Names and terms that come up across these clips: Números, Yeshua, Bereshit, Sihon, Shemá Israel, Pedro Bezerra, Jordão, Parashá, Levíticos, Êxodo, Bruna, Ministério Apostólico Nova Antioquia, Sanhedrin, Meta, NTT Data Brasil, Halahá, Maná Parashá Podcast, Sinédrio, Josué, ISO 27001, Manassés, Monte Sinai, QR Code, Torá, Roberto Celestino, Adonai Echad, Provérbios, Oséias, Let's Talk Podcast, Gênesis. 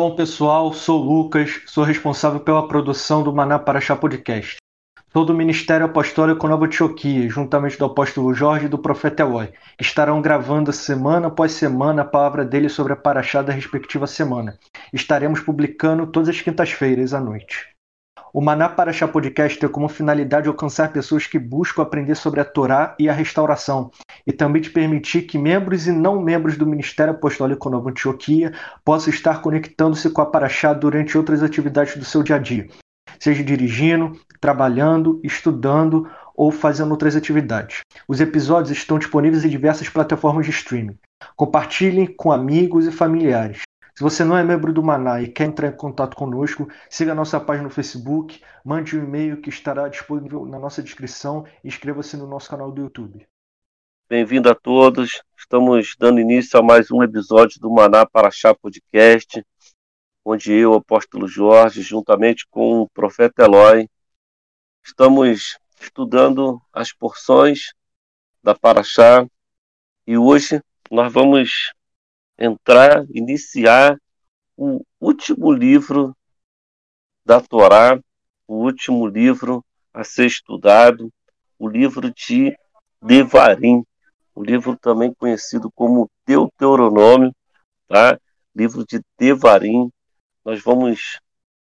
Shalom pessoal, sou Lucas, sou responsável pela produção do Maná Parashá Podcast. Sou do Ministério Apostólico Nova Antioquia, juntamente do Apóstolo Jorge e do Profeta Eloy. Estarão gravando semana após semana a palavra dele sobre a Parashá da respectiva semana. Estaremos publicando todas as quintas-feiras à noite. O Maná Parashá Podcast tem como finalidade alcançar pessoas que buscam aprender sobre a Torá e a restauração, e também de permitir que membros e não membros do Ministério Apostólico Nova Antioquia possam estar conectando-se com a Parashá durante outras atividades do seu dia a dia, seja dirigindo, trabalhando, estudando ou fazendo outras atividades. Os episódios estão disponíveis em diversas plataformas de streaming. Compartilhem com amigos e familiares. Se você não é membro do Maná e quer entrar em contato conosco, siga a nossa página no Facebook, mande um e-mail que estará disponível na nossa descrição e inscreva-se no nosso canal do YouTube. Bem-vindo a todos. Estamos dando início a mais um episódio do Maná Parashá Podcast, onde eu, Apóstolo Jorge, juntamente com o Profeta Eloy, estamos estudando as porções da Parashá e hoje nós vamos iniciar o último livro da Torá, o último livro a ser estudado, o livro de Devarim, o livro também conhecido como Deuteronômio, tá? Livro de Devarim. Nós vamos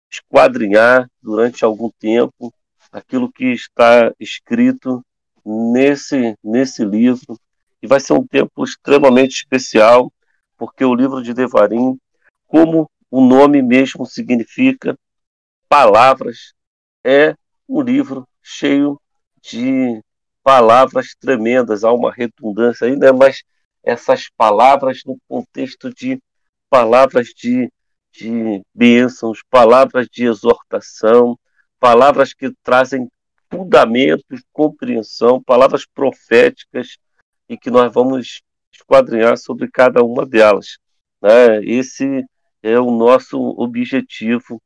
esquadrinhar durante algum tempo aquilo que está escrito nesse livro. E vai ser um tempo extremamente especial, porque o livro de Devarim, como o nome mesmo significa, palavras, é um livro cheio de palavras tremendas. Há uma redundância aí, né? Mas essas palavras no contexto de palavras de bênçãos, palavras de exortação, palavras que trazem fundamentos, compreensão, palavras proféticas, e que nós vamos esquadrinhar sobre cada uma delas, né? Esse é o nosso objetivo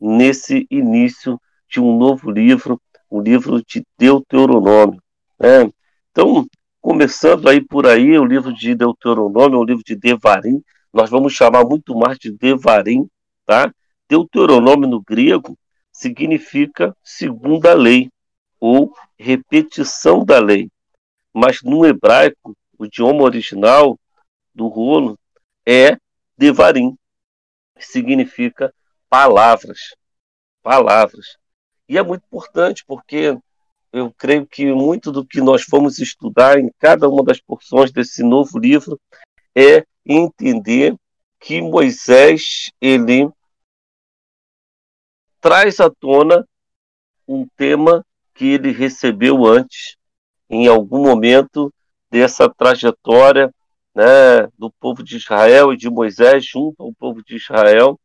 nesse início de um novo livro, o livro de Deuteronômio, né? Então, começando aí por aí, o livro de Deuteronômio, o livro de Devarim, nós vamos chamar muito mais de Devarim, tá? Deuteronômio no grego significa segunda lei ou repetição da lei, mas no hebraico o idioma original do rolo é Devarim, significa palavras. E é muito importante porque eu creio que muito do que nós vamos estudar em cada uma das porções desse novo livro é entender que Moisés, ele traz à tona um tema que ele recebeu antes, em algum momento dessa trajetória, né, do povo de Israel e de Moisés junto ao povo de Israel,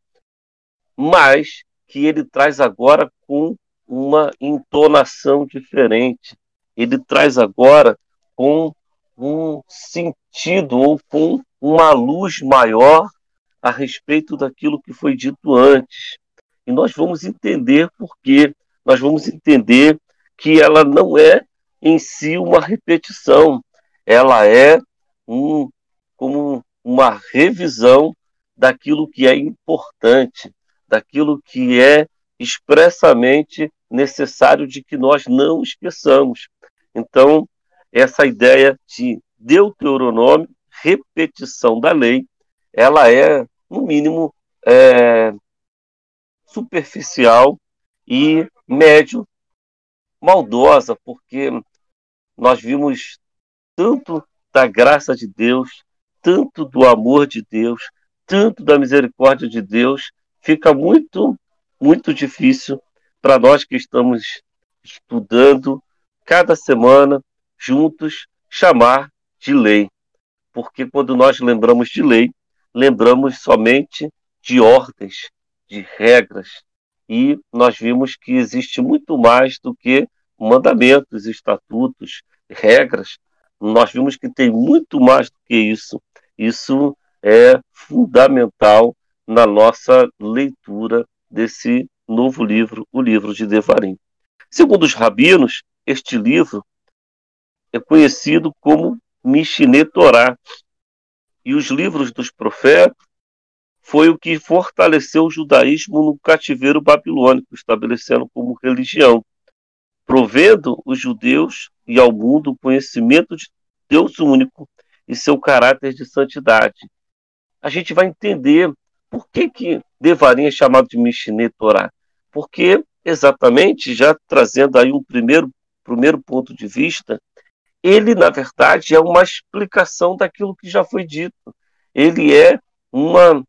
mas que ele traz agora com uma entonação diferente. Ele traz agora com um sentido ou com uma luz maior a respeito daquilo que foi dito antes. E nós vamos entender por quê. Nós vamos entender que ela não é em si uma repetição. Ela é como uma revisão daquilo que é importante, daquilo que é expressamente necessário de que nós não esqueçamos. Então, essa ideia de Deuteronômio, repetição da lei, ela é, no mínimo, superficial e médio, maldosa, porque nós vimos tanto da graça de Deus, tanto do amor de Deus, tanto da misericórdia de Deus. Fica muito, muito difícil para nós que estamos estudando cada semana juntos chamar de lei, porque quando nós lembramos de lei, lembramos somente de ordens, de regras, e nós vimos que existe muito mais do que mandamentos, estatutos, regras. Nós vimos que tem muito mais do que isso. Isso é fundamental na nossa leitura desse novo livro, o livro de Devarim. Segundo os rabinos, este livro é conhecido como Mishne Torá. E os livros dos profetas foi o que fortaleceu o judaísmo no cativeiro babilônico, estabelecendo como religião, provendo os judeus e ao mundo o conhecimento de Deus único e seu caráter de santidade. A gente vai entender por que Devarim é chamado de Mishne Torá. Porque, exatamente, já trazendo aí um primeiro ponto de vista, ele, na verdade, é uma explicação daquilo que já foi dito. Ele é uma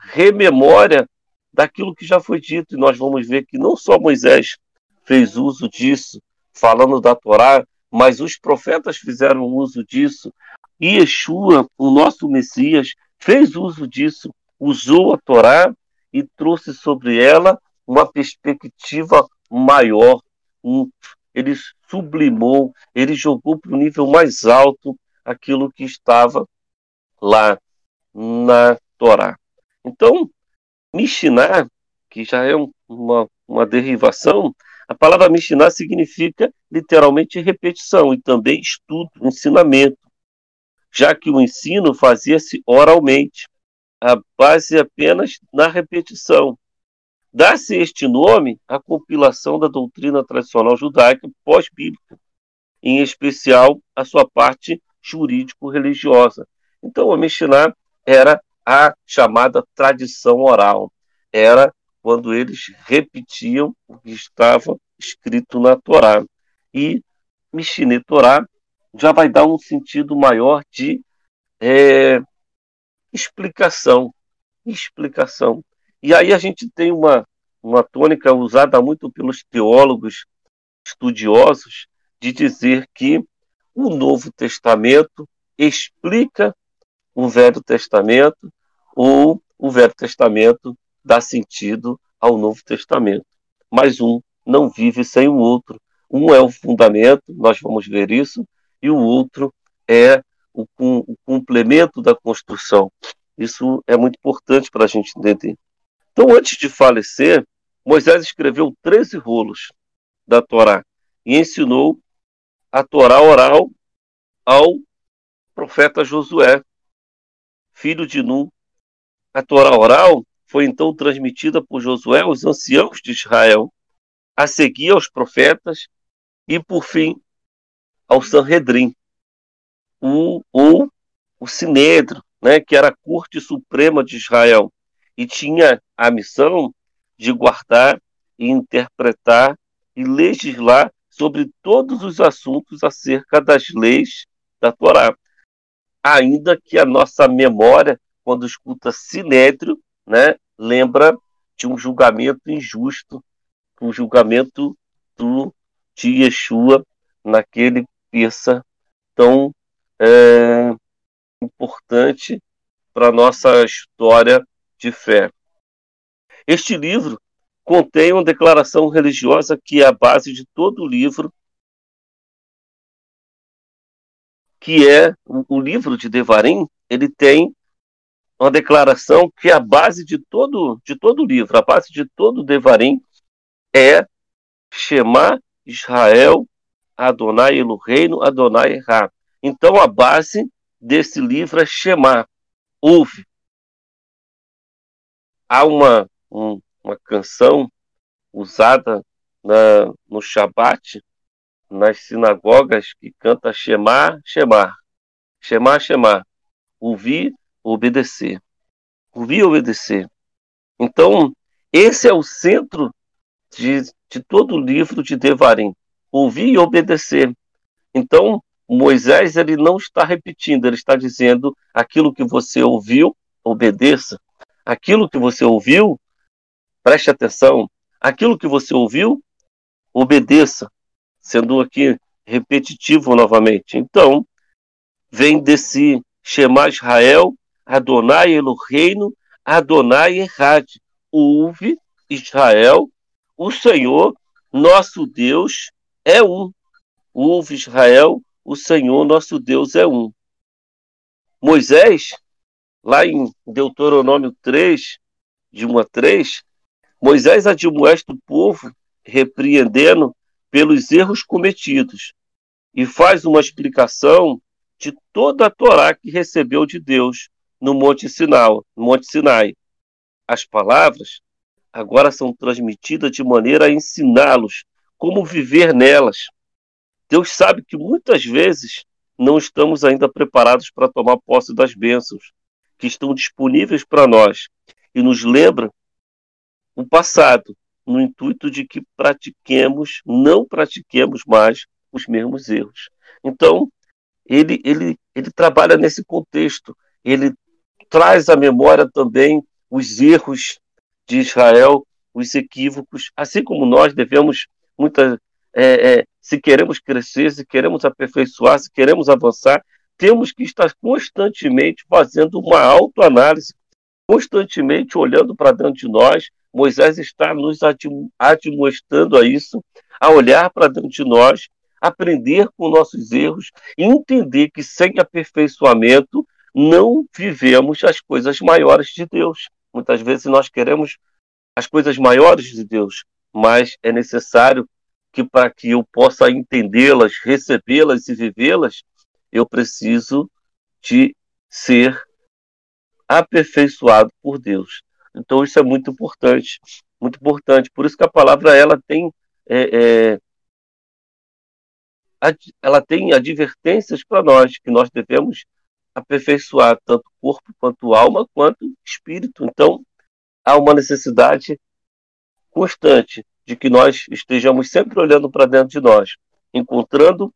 rememória daquilo que já foi dito. E nós vamos ver que não só Moisés fez uso disso, falando da Torá, mas os profetas fizeram uso disso. E Yeshua, o nosso Messias, fez uso disso, usou a Torá e trouxe sobre ela uma perspectiva maior. Ele sublimou, ele jogou para o nível mais alto aquilo que estava lá na Torá. Então, Mishnah, que já é uma derivação, a palavra Mishnah significa literalmente repetição e também estudo, ensinamento, já que o ensino fazia-se oralmente, a base apenas na repetição. Dá-se este nome à compilação da doutrina tradicional judaica pós-bíblica, em especial a sua parte jurídico-religiosa. Então, a Mishnah era a chamada tradição oral, era quando eles repetiam o que estava escrito na Torá. E Mishne Torá já vai dar um sentido maior de explicação. E aí a gente tem uma tônica usada muito pelos teólogos estudiosos de dizer que o Novo Testamento explica o Velho Testamento, ou o Velho Testamento dá sentido ao Novo Testamento. Mas um não vive sem o outro. Um é o fundamento, nós vamos ver isso, e o outro é o complemento da construção. Isso é muito importante para a gente entender. Então, antes de falecer, Moisés escreveu 13 rolos da Torá e ensinou a Torá oral ao profeta Josué, filho de Nun. A Torá oral foi então transmitida por Josué aos anciãos de Israel, a seguir aos profetas e, por fim, ao Sanhedrin, ou o Sinédrio, né, que era a corte suprema de Israel e tinha a missão de guardar e interpretar e legislar sobre todos os assuntos acerca das leis da Torá. Ainda que a nossa memória, quando escuta Sinédrio, né, lembra de um julgamento injusto, um julgamento de Yeshua naquele peça tão importante para a nossa história de fé. Este livro contém uma declaração religiosa que é a base de todo o livro, que é o livro de Devarim. Ele tem uma declaração que é a base de todo o livro, a base de todo o Devarim é Shemá Israel, Adonai Eloheinu, Adonai Echad. Então a base desse livro é Shemá, ouve. Há uma canção usada no Shabbat, nas sinagogas, que canta Shemá, Shemá, Shemá, Shemá, ouvir, obedecer. Ouvir, obedecer. Então, esse é o centro de todo o livro de Devarim. Ouvir e obedecer. Então, Moisés ele não está repetindo, ele está dizendo aquilo que você ouviu, obedeça. Aquilo que você ouviu, preste atenção. Aquilo que você ouviu, obedeça. Sendo aqui repetitivo novamente. Então, vem desse Shemá Israel, Adonai Eloheinu, Adonai Echad. Ouve, Israel, o Senhor, nosso Deus, é um. Ouve, Israel, o Senhor, nosso Deus, é um. Moisés, lá em Deuteronômio 3, de 1 a 3, Moisés admoesta o povo, repreendendo pelos erros cometidos, e faz uma explicação de toda a Torá que recebeu de Deus, no Monte Sinai. As palavras agora são transmitidas de maneira a ensiná-los como viver nelas. Deus sabe que muitas vezes não estamos ainda preparados para tomar posse das bênçãos que estão disponíveis para nós e nos lembra o passado, no intuito de que não pratiquemos mais os mesmos erros. Então, ele trabalha nesse contexto, ele traz à memória também os erros de Israel, os equívocos, assim como nós devemos se queremos crescer, se queremos aperfeiçoar, se queremos avançar, temos que estar constantemente fazendo uma autoanálise, constantemente olhando para dentro de nós. Moisés está nos admoestando a isso, a olhar para dentro de nós, aprender com nossos erros e entender que sem aperfeiçoamento não vivemos as coisas maiores de Deus. Muitas vezes nós queremos as coisas maiores de Deus, mas é necessário que para que eu possa entendê-las, recebê-las e vivê-las, eu preciso de ser aperfeiçoado por Deus. Então isso é muito importante, muito importante. Por isso que a palavra ela tem advertências para nós, que nós devemos aperfeiçoar tanto corpo, quanto alma, quanto espírito. Então há uma necessidade constante de que nós estejamos sempre olhando para dentro de nós, encontrando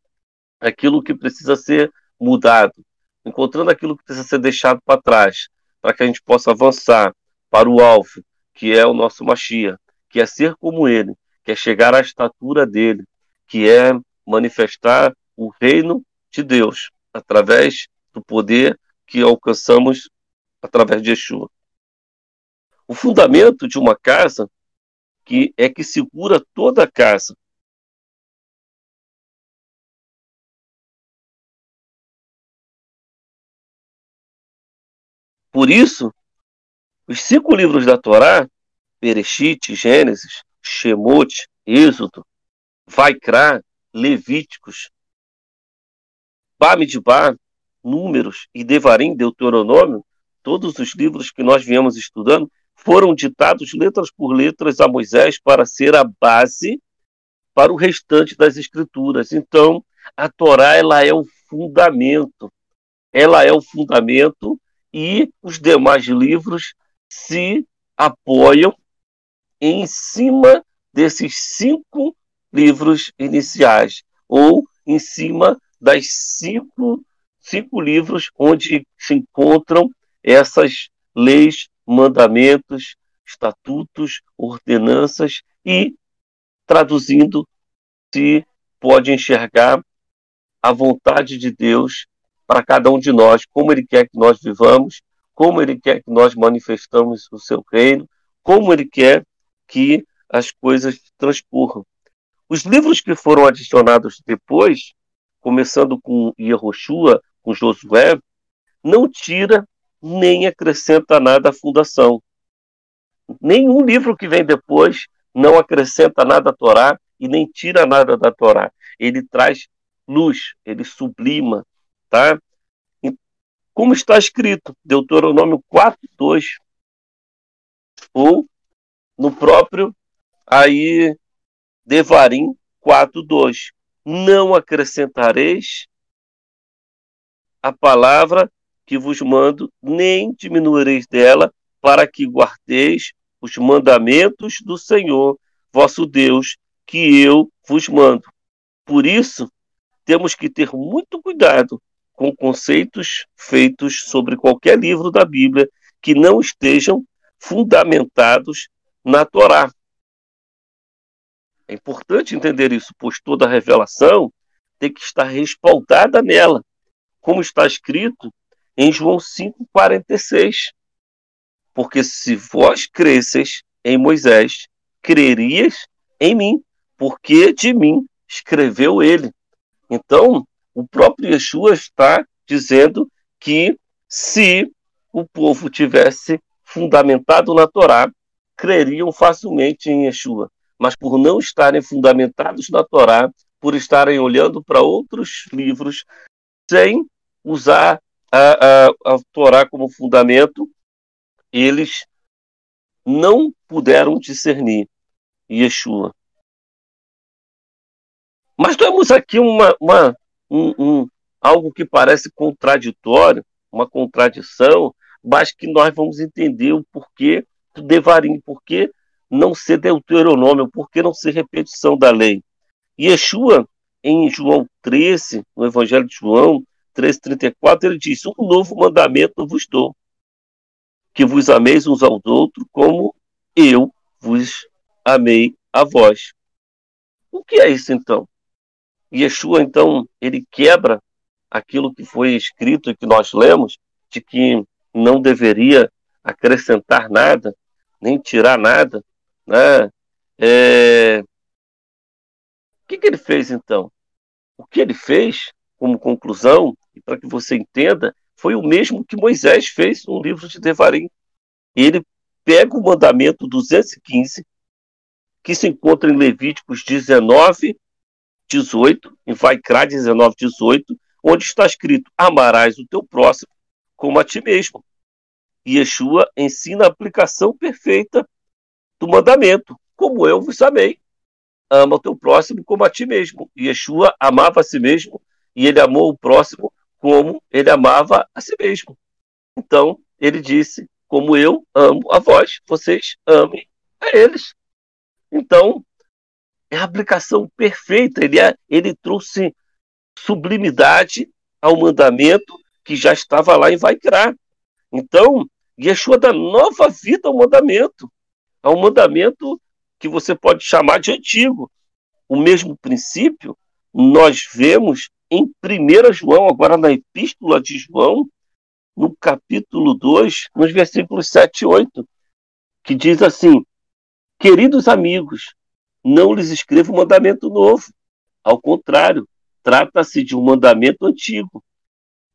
aquilo que precisa ser mudado, encontrando aquilo que precisa ser deixado para trás, para que a gente possa avançar para o alvo, que é o nosso Mashiach, que é ser como ele, que é chegar à estatura dele, que é manifestar o reino de Deus, através do poder que alcançamos através de Yeshua. O fundamento de uma casa que segura toda a casa. Por isso, os 5 livros da Torá, Bereshit, Gênesis, Shemot, Êxodo, Vaikra, Levíticos, Bamidbar, Números e Devarim, Deuteronômio, todos os livros que nós viemos estudando, foram ditados letras por letras a Moisés para ser a base para o restante das Escrituras. Então, a Torá ela é o fundamento e os demais livros se apoiam em cima desses 5 livros iniciais, ou em cima das cinco livros onde se encontram essas leis, mandamentos, estatutos, ordenanças, e traduzindo, se pode enxergar a vontade de Deus para cada um de nós, como ele quer que nós vivamos, como ele quer que nós manifestamos o seu reino, como ele quer que as coisas transcorram. Os livros que foram adicionados depois, começando com Yeshua, com Josué, não tira nem acrescenta nada à fundação. Nenhum livro que vem depois não acrescenta nada à Torá e nem tira nada da Torá. Ele traz luz, ele sublima, tá? Como está escrito, Deuteronômio 4:2, ou no próprio aí Devarim 4:2, não acrescentareis a palavra que vos mando, nem diminuireis dela, para que guardeis os mandamentos do Senhor, vosso Deus, que eu vos mando. Por isso, temos que ter muito cuidado com conceitos feitos sobre qualquer livro da Bíblia que não estejam fundamentados na Torá. É importante entender isso, pois toda revelação tem que estar respaldada nela, como está escrito em João 5,46. Porque se vós cresceis em Moisés, crerias em mim, porque de mim escreveu ele. Então, o próprio Yeshua está dizendo que se o povo tivesse fundamentado na Torá, creriam facilmente em Yeshua. Mas por não estarem fundamentados na Torá, por estarem olhando para outros livros, sem usar a Torá como fundamento, eles não puderam discernir Yeshua. Mas temos aqui algo que parece contraditório, uma contradição, mas que nós vamos entender o porquê do Devarim, porquê não ser Deuteronômio, porquê não ser repetição da lei. Yeshua, em João 13, no Evangelho de João 13:34, ele diz: um novo mandamento vos dou, que vos ameis uns aos outros como eu vos amei a vós. O que é isso, então? Yeshua, então, ele quebra aquilo que foi escrito e que nós lemos, de que não deveria acrescentar nada, nem tirar nada, né? O que ele fez, então? O que ele fez, como conclusão, e para que você entenda, foi o mesmo que Moisés fez no livro de Devarim. Ele pega o mandamento 215, que se encontra em Levíticos 19, 18, em Vaikra 19, 18, onde está escrito: amarás o teu próximo como a ti mesmo. Yeshua ensina a aplicação perfeita do mandamento: como eu vos amei, ama o teu próximo como a ti mesmo. Yeshua amava a si mesmo e ele amou o próximo como ele amava a si mesmo. Então, ele disse: como eu amo a vós, vocês amem a eles. Então, é a aplicação perfeita. Ele trouxe sublimidade ao mandamento que já estava lá em Vaikra. Então, Yeshua dá nova vida ao mandamento. É um mandamento que você pode chamar de antigo. O mesmo princípio nós vemos em 1 João, agora na Epístola de João, no capítulo 2, nos versículos 7 e 8, que diz assim: queridos amigos, não lhes escrevo um mandamento novo. Ao contrário, trata-se de um mandamento antigo,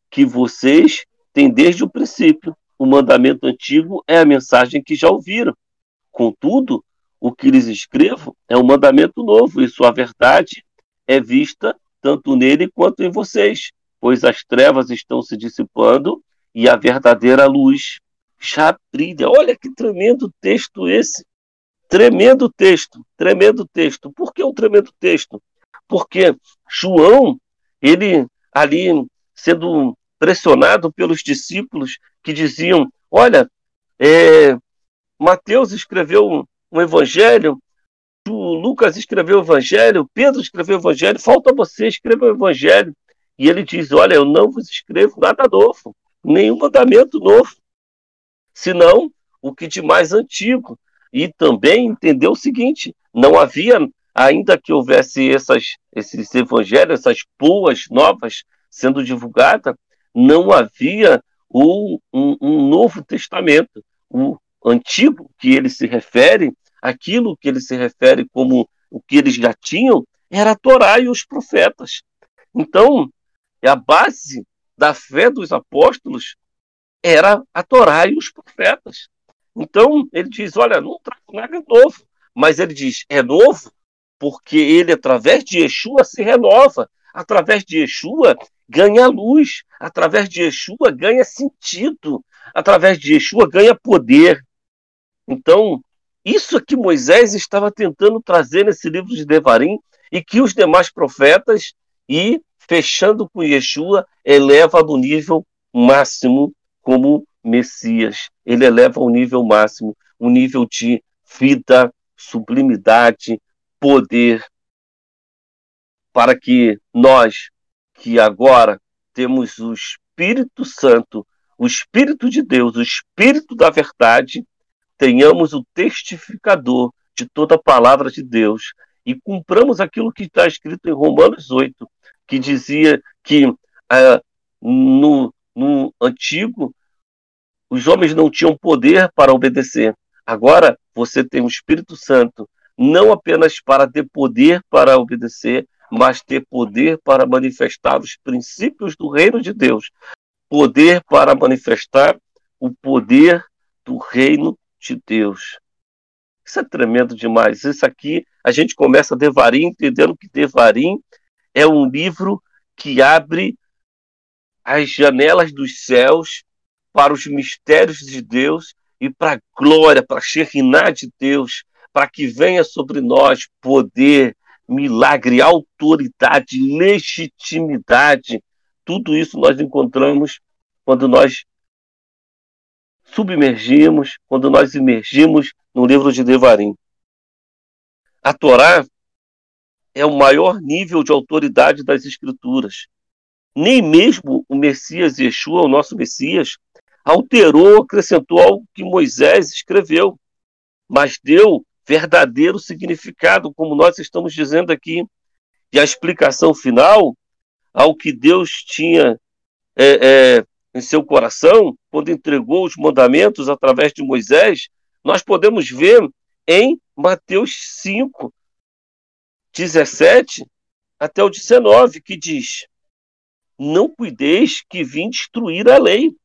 que vocês têm desde o princípio. O mandamento antigo é a mensagem que já ouviram. Contudo, o que lhes escrevo é um mandamento novo, e sua verdade é vista tanto nele quanto em vocês, pois as trevas estão se dissipando e a verdadeira luz já brilha. Olha que tremendo texto esse. Tremendo texto, tremendo texto. Por que um tremendo texto? Porque João, ele ali sendo pressionado pelos discípulos que diziam: olha, Mateus escreveu um evangelho, o Lucas escreveu o evangelho, Pedro escreveu o evangelho, falta você escrever o evangelho. E ele diz: olha, eu não vos escrevo nada novo, nenhum mandamento novo, senão o que de mais antigo. E também entendeu o seguinte: não havia, ainda que houvesse esses evangelhos, essas boas novas sendo divulgadas, não havia um novo testamento. O antigo que ele se refere, aquilo que ele se refere como o que eles já tinham, era a Torá e os profetas. Então, a base da fé dos apóstolos era a Torá e os profetas. Então, ele diz: olha, não trago nada novo. Mas ele diz: é novo porque ele, através de Yeshua, se renova. Através de Yeshua, ganha luz. Através de Yeshua, ganha sentido. Através de Yeshua, ganha poder. Então, isso que Moisés estava tentando trazer nesse livro de Devarim, e que os demais profetas, e fechando com Yeshua, eleva do nível máximo como Messias. Ele eleva ao nível máximo, um nível de vida, sublimidade, poder, para que nós, que agora temos o Espírito Santo, o Espírito de Deus, o Espírito da verdade, tenhamos o testificador de toda a palavra de Deus e cumpramos aquilo que está escrito em Romanos 8, que dizia que no antigo os homens não tinham poder para obedecer. Agora você tem o Espírito Santo, não apenas para ter poder para obedecer, mas ter poder para manifestar os princípios do reino de Deus. Poder para manifestar o poder do reino de Deus. Isso é tremendo demais. Isso aqui, a gente começa Devarim entendendo que Devarim é um livro que abre as janelas dos céus para os mistérios de Deus e para a glória, para a Shekinah de Deus, para que venha sobre nós poder, milagre, autoridade, legitimidade. Tudo isso nós encontramos quando nós submergimos, quando nós imergimos no livro de Devarim. A Torá é o maior nível de autoridade das Escrituras. Nem mesmo o Messias Yeshua, o nosso Messias, alterou, acrescentou algo que Moisés escreveu, mas deu verdadeiro significado, como nós estamos dizendo aqui. E a explicação final ao que Deus tinha em seu coração, quando entregou os mandamentos através de Moisés, nós podemos ver em Mateus 5, 17 até o 19, que diz: não cuideis que vim destruir a lei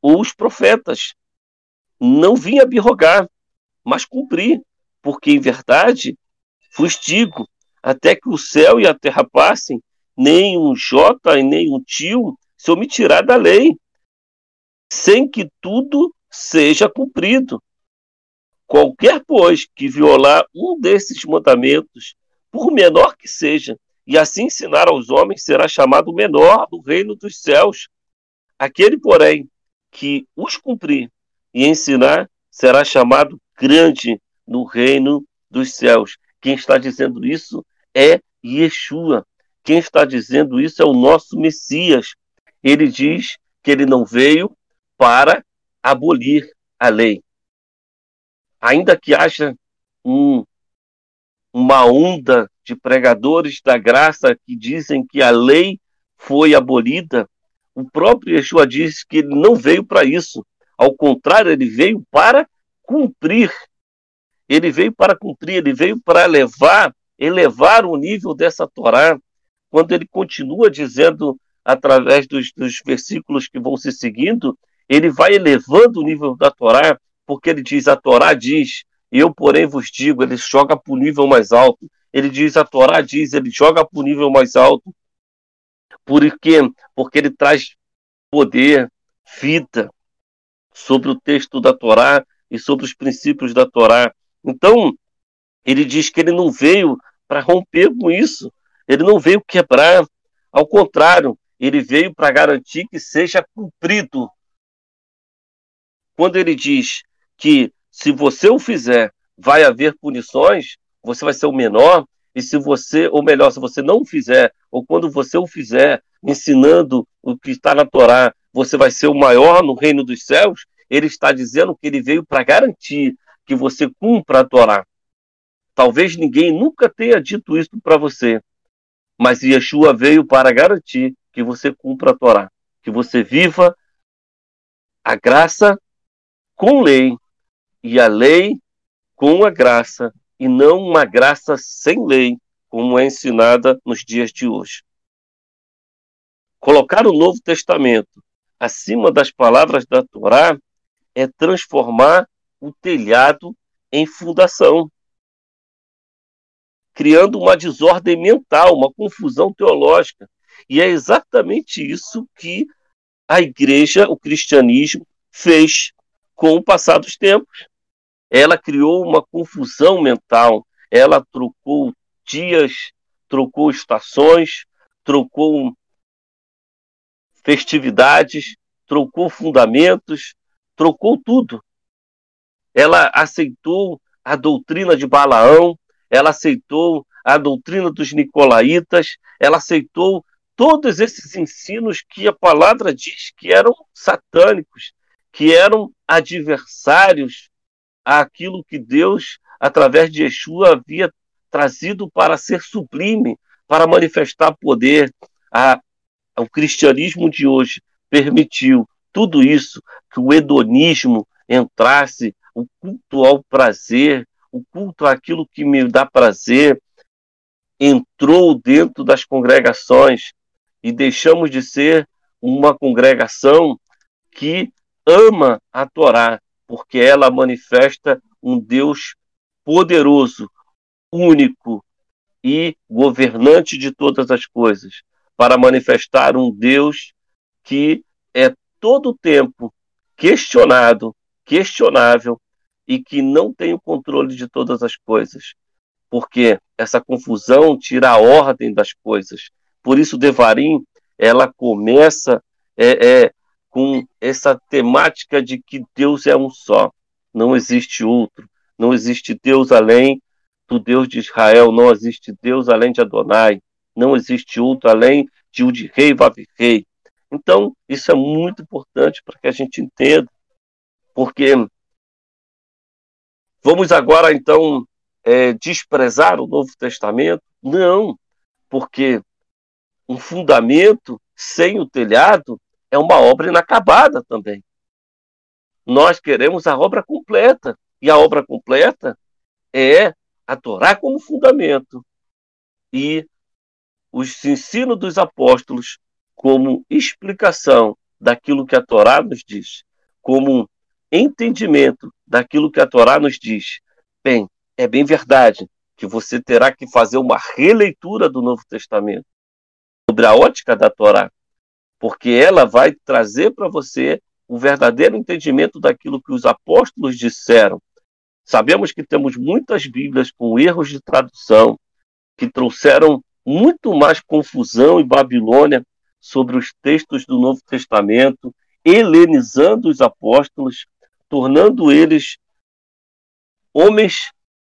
ou os profetas. Não vim abrogar, mas cumprir, porque em verdade vos digo, até que o céu e a terra passem, nem um jota e nem um tio se omitirá da lei, sem que tudo seja cumprido. Qualquer, pois, que violar um desses mandamentos, por menor que seja, e assim ensinar aos homens, será chamado menor do reino dos céus. Aquele, porém, que os cumprir e ensinar, será chamado grande no reino dos céus. Quem está dizendo isso é Yeshua. Quem está dizendo isso é o nosso Messias. Ele diz que ele não veio para abolir a lei. Ainda que haja uma onda de pregadores da graça que dizem que a lei foi abolida, o próprio Yeshua disse que ele não veio para isso. Ao contrário, ele veio para cumprir. Ele veio para cumprir, ele veio para elevar o nível dessa Torá. Quando ele continua dizendo, através dos versículos que vão se seguindo, ele vai elevando o nível da Torá, porque ele diz, a Torá diz, eu, porém, vos digo, ele joga para o nível mais alto. Ele diz, a Torá diz, ele joga para o nível mais alto. Por quê? Porque ele traz poder, vida sobre o texto da Torá e sobre os princípios da Torá. Então, ele diz que ele não veio para romper com isso. Ele não veio quebrar. Ao contrário, ele veio para garantir que seja cumprido. Quando ele diz que se você o fizer, vai haver punições, você vai ser o menor. E se você, ou melhor, se você não o fizer, ou quando você o fizer, ensinando o que está na Torá, você vai ser o maior no reino dos céus, ele está dizendo que ele veio para garantir que você cumpra a Torá. Talvez ninguém nunca tenha dito isso para você, mas Yeshua veio para garantir que você cumpra a Torá, que você viva a graça com lei e a lei com a graça, e não uma graça sem lei, como é ensinada nos dias de hoje. Colocar o Novo Testamento acima das palavras da Torá é transformar o telhado em fundação, criando uma desordem mental, uma confusão teológica. E é exatamente isso que a igreja, o cristianismo, fez com o passar dos tempos. Ela criou uma confusão mental, ela trocou dias, trocou estações, trocou festividades, trocou fundamentos, trocou tudo. Ela aceitou a doutrina de Balaão, ela aceitou a doutrina dos Nicolaitas, ela aceitou todos esses ensinos que a palavra diz que eram satânicos, que eram adversários àquilo que Deus, através de Yeshua, havia trazido para ser sublime, para manifestar poder. O cristianismo de hoje permitiu tudo isso, que o hedonismo entrasse, o culto ao prazer, o culto àquilo que me dá prazer, entrou dentro das congregações e deixamos de ser uma congregação que ama a Torá, porque ela manifesta um Deus poderoso, único e governante de todas as coisas, para manifestar um Deus que é todo o tempo questionado, questionável, e que não tem o controle de todas as coisas, porque essa confusão tira a ordem das coisas. Por isso, Devarim, ela começa com essa temática de que Deus é um só, não existe outro, não existe Deus além do Deus de Israel, não existe Deus além de Adonai, não existe outro além de o de rei, Vavirei. Então, isso é muito importante para que a gente entenda, porque vamos agora, então, desprezar o Novo Testamento? Não, porque um fundamento sem o telhado é uma obra inacabada também. Nós queremos a obra completa, e a obra completa é a Torá como fundamento e os ensinos dos apóstolos como explicação daquilo que a Torá nos diz, como um entendimento daquilo que a Torá nos diz. Bem, é bem verdade que você terá que fazer uma releitura do Novo Testamento sobre a ótica da Torá, porque ela vai trazer para você o verdadeiro entendimento daquilo que os apóstolos disseram. Sabemos que temos muitas Bíblias com erros de tradução que trouxeram muito mais confusão em Babilônia sobre os textos do Novo Testamento, helenizando os apóstolos, tornando eles homens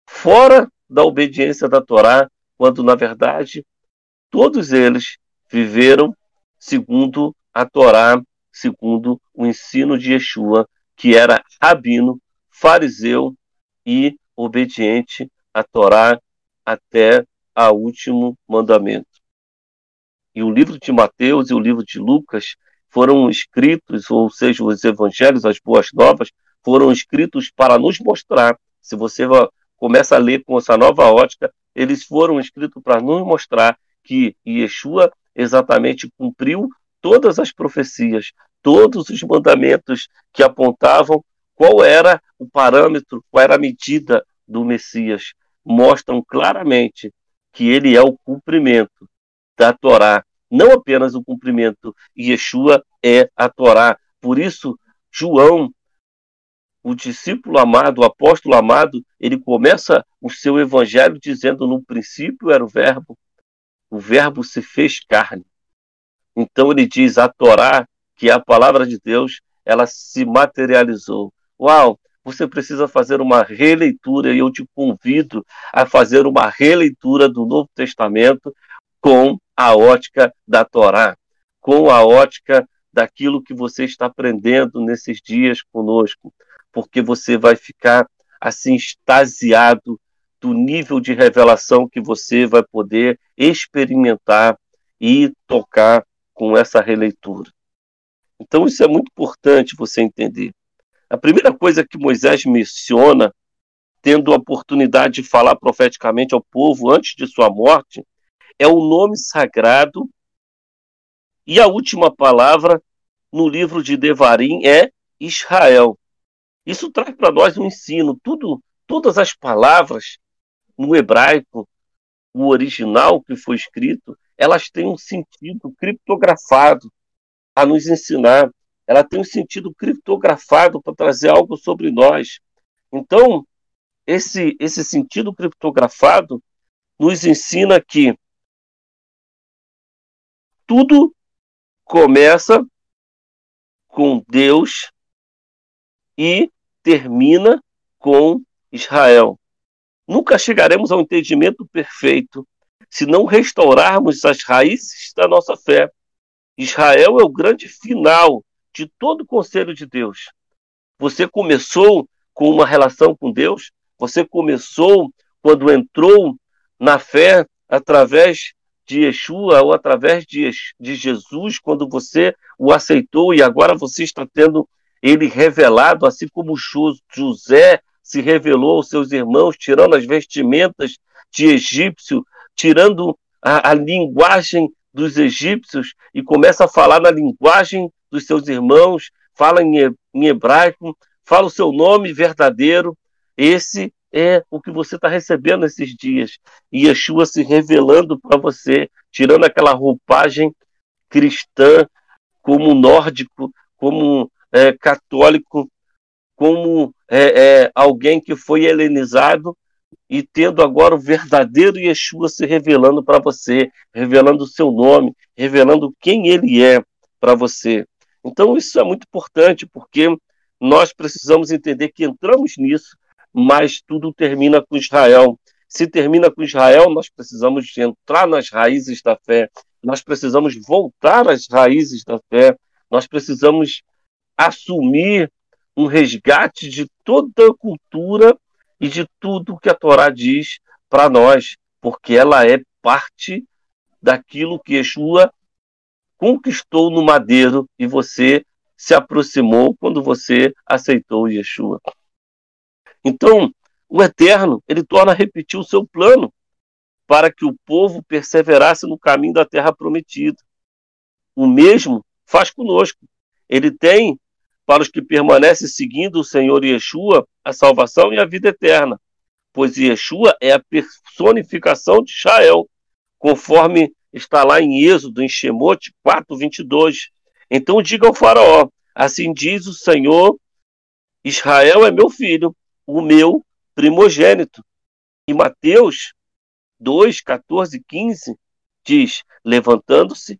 fora da obediência da Torá, quando, na verdade, todos eles viveram segundo a Torá, segundo o ensino de Yeshua, que era rabino, fariseu e obediente à Torá até ao último mandamento. E o livro de Mateus e o livro de Lucas foram escritos, ou seja, os evangelhos, as boas novas, foram escritos para nos mostrar. Se você começa a ler com essa nova ótica, eles foram escritos para nos mostrar que Yeshua exatamente cumpriu todas as profecias, todos os mandamentos que apontavam qual era o parâmetro, qual era a medida do Messias. Mostram claramente que ele é o cumprimento da Torá, não apenas o cumprimento, Yeshua é a Torá. Por isso, João, o discípulo amado, o apóstolo amado, ele começa o seu evangelho dizendo: no princípio era o verbo se fez carne. Então ele diz, a Torá, que é a palavra de Deus, ela se materializou. Uau, você precisa fazer uma releitura, e eu te convido a fazer uma releitura do Novo Testamento com a ótica da Torá, com a ótica daquilo que você está aprendendo nesses dias conosco, porque você vai ficar assim extasiado do nível de revelação que você vai poder experimentar e tocar com essa releitura. Então isso é muito importante você entender. A primeira coisa que Moisés menciona, tendo a oportunidade de falar profeticamente ao povo antes de sua morte, é o nome sagrado, e a última palavra no livro de Devarim é Israel. Isso traz para nós um ensino. Todas as palavras no hebraico, o original que foi escrito, elas têm um sentido criptografado a nos ensinar. Ela tem um sentido criptografado para trazer algo sobre nós. Então, esse sentido criptografado nos ensina que tudo começa com Deus e termina com Israel. Nunca chegaremos ao entendimento perfeito se não restaurarmos as raízes da nossa fé. Israel é o grande final de todo o conselho de Deus. Você começou com uma relação com Deus, você começou quando entrou na fé através de Yeshua ou através de Jesus, quando você o aceitou, e agora você está tendo ele revelado, assim como José se revelou aos seus irmãos, tirando as vestimentas de egípcio, tirando a linguagem dos egípcios e começa a falar na linguagem dos seus irmãos, fala em hebraico, fala o seu nome verdadeiro. Esse é o que você está recebendo esses dias. E Yeshua se revelando para você, tirando aquela roupagem cristã como nórdico, como católico, como alguém que foi helenizado, e tendo agora o verdadeiro Yeshua se revelando para você, revelando o seu nome, revelando quem ele é para você. Então isso é muito importante, porque nós precisamos entender que entramos nisso, mas tudo termina com Israel. Se termina com Israel, nós precisamos entrar nas raízes da fé, nós precisamos voltar às raízes da fé, nós precisamos assumir um resgate de toda a cultura e de tudo que a Torá diz para nós, porque ela é parte daquilo que Yeshua conquistou no madeiro e você se aproximou quando você aceitou Yeshua. Então, o Eterno, ele torna a repetir o seu plano para que o povo perseverasse no caminho da terra prometida. O mesmo faz conosco. Ele tem para os que permanecem seguindo o Senhor Yeshua, a salvação e a vida eterna, pois Yeshua é a personificação de Israel, conforme está lá em Êxodo, em Shemot 4, 22. Então diga ao faraó, assim diz o Senhor, Israel é meu filho, o meu primogênito. E Mateus 2, 14, 15 diz, levantando-se,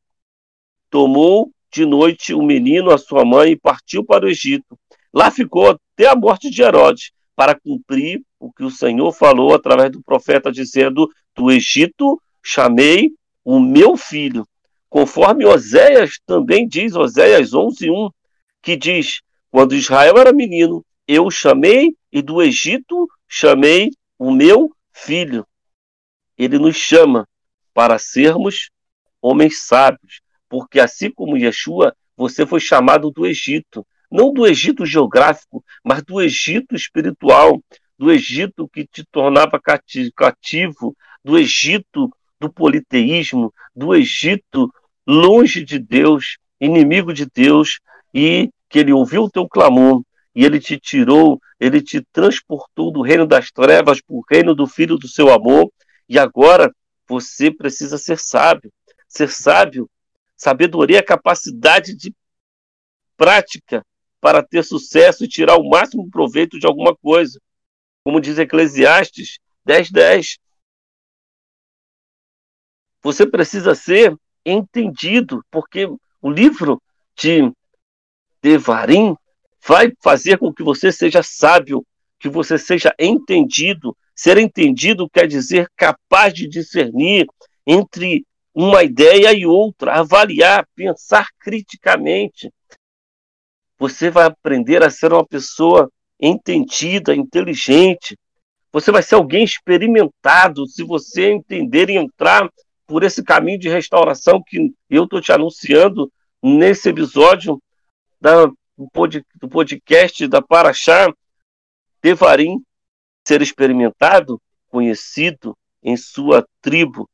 tomou de noite o menino, a sua mãe, e partiu para o Egito. Lá ficou até a morte de Herodes, para cumprir o que o Senhor falou através do profeta, dizendo, do Egito chamei o meu filho. Conforme Oséias também diz, Oséias 11, 1, que diz, quando Israel era menino, eu chamei, e do Egito chamei o meu filho. Ele nos chama para sermos homens sábios, porque assim como Yeshua, você foi chamado do Egito. Não do Egito geográfico, mas do Egito espiritual, do Egito que te tornava cativo, do Egito do politeísmo, do Egito longe de Deus, inimigo de Deus, e que ele ouviu o teu clamor, e ele te tirou, ele te transportou do reino das trevas para o reino do Filho do seu amor, e agora você precisa ser sábio. Ser sábio, sabedoria é a capacidade de prática para ter sucesso e tirar o máximo proveito de alguma coisa. Como diz Eclesiastes 10:10. Você precisa ser entendido, porque o livro de Devarim vai fazer com que você seja sábio, que você seja entendido. Ser entendido quer dizer capaz de discernir entre uma ideia e outra, avaliar, pensar criticamente. Você vai aprender a ser uma pessoa entendida, inteligente. Você vai ser alguém experimentado se você entender e entrar por esse caminho de restauração que eu estou te anunciando nesse episódio do podcast da Parashá Devarim. Ser experimentado, conhecido em sua tribo.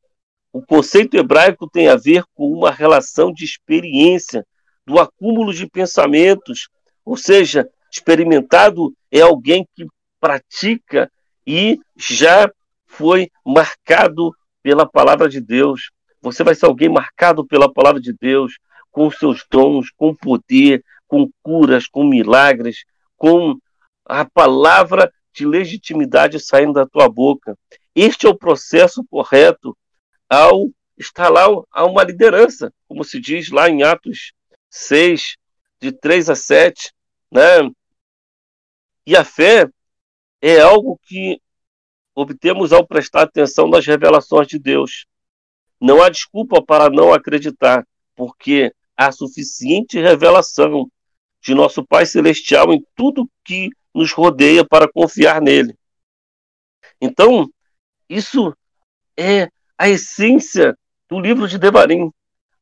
O conceito hebraico tem a ver com uma relação de experiência, do acúmulo de pensamentos, ou seja, experimentado é alguém que pratica e já foi marcado pela palavra de Deus. Você vai ser alguém marcado pela palavra de Deus, com seus dons, com poder, com curas, com milagres, com a palavra de legitimidade saindo da tua boca. Este é o processo correto ao estar lá a uma liderança, como se diz lá em Atos 6, de 3 a 7. Né? E a fé é algo que obtemos ao prestar atenção nas revelações de Deus. Não há desculpa para não acreditar, porque há suficiente revelação de nosso Pai Celestial em tudo que nos rodeia para confiar nele. Então, isso é a essência do livro de Devarim,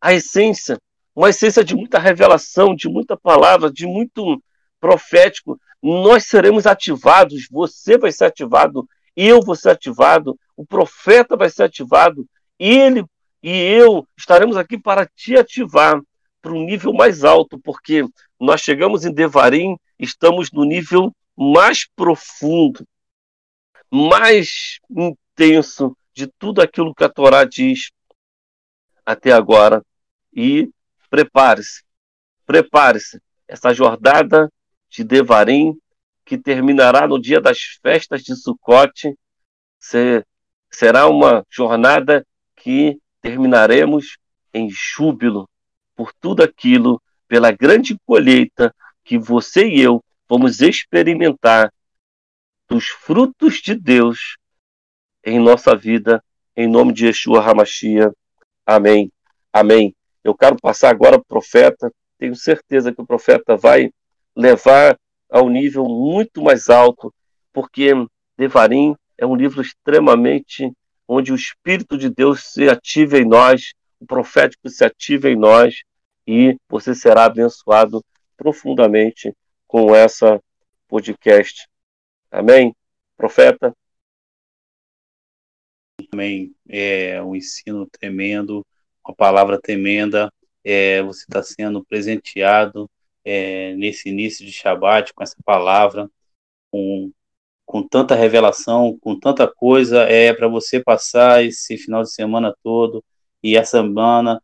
a essência, uma essência de muita revelação, de muita palavra, de muito profético. Nós seremos ativados, você vai ser ativado, eu vou ser ativado, o profeta vai ser ativado, ele e eu estaremos aqui para te ativar para um nível mais alto, porque nós chegamos em Devarim, estamos no nível mais profundo, mais intenso, de tudo aquilo que a Torá diz até agora. E prepare-se, Prepare-se, essa jornada de Devarim, que terminará no dia das festas de Sucote, será uma jornada que terminaremos em júbilo por tudo aquilo, pela grande colheita que você e eu vamos experimentar dos frutos de Deus em nossa vida, em nome de Yeshua Hamashia. Amém. Amém. Eu quero passar agora para o profeta. Tenho certeza que o profeta vai levar a um nível muito mais alto, porque Devarim é um livro extremamente onde o Espírito de Deus se ativa em nós, o profético se ativa em nós, e você será abençoado profundamente com essa podcast. Amém? Profeta? Amém. É um ensino tremendo, uma palavra tremenda. Você está sendo presenteado nesse início de Shabbat com essa palavra, com tanta revelação, com tanta coisa, para você passar esse final de semana todo e essa semana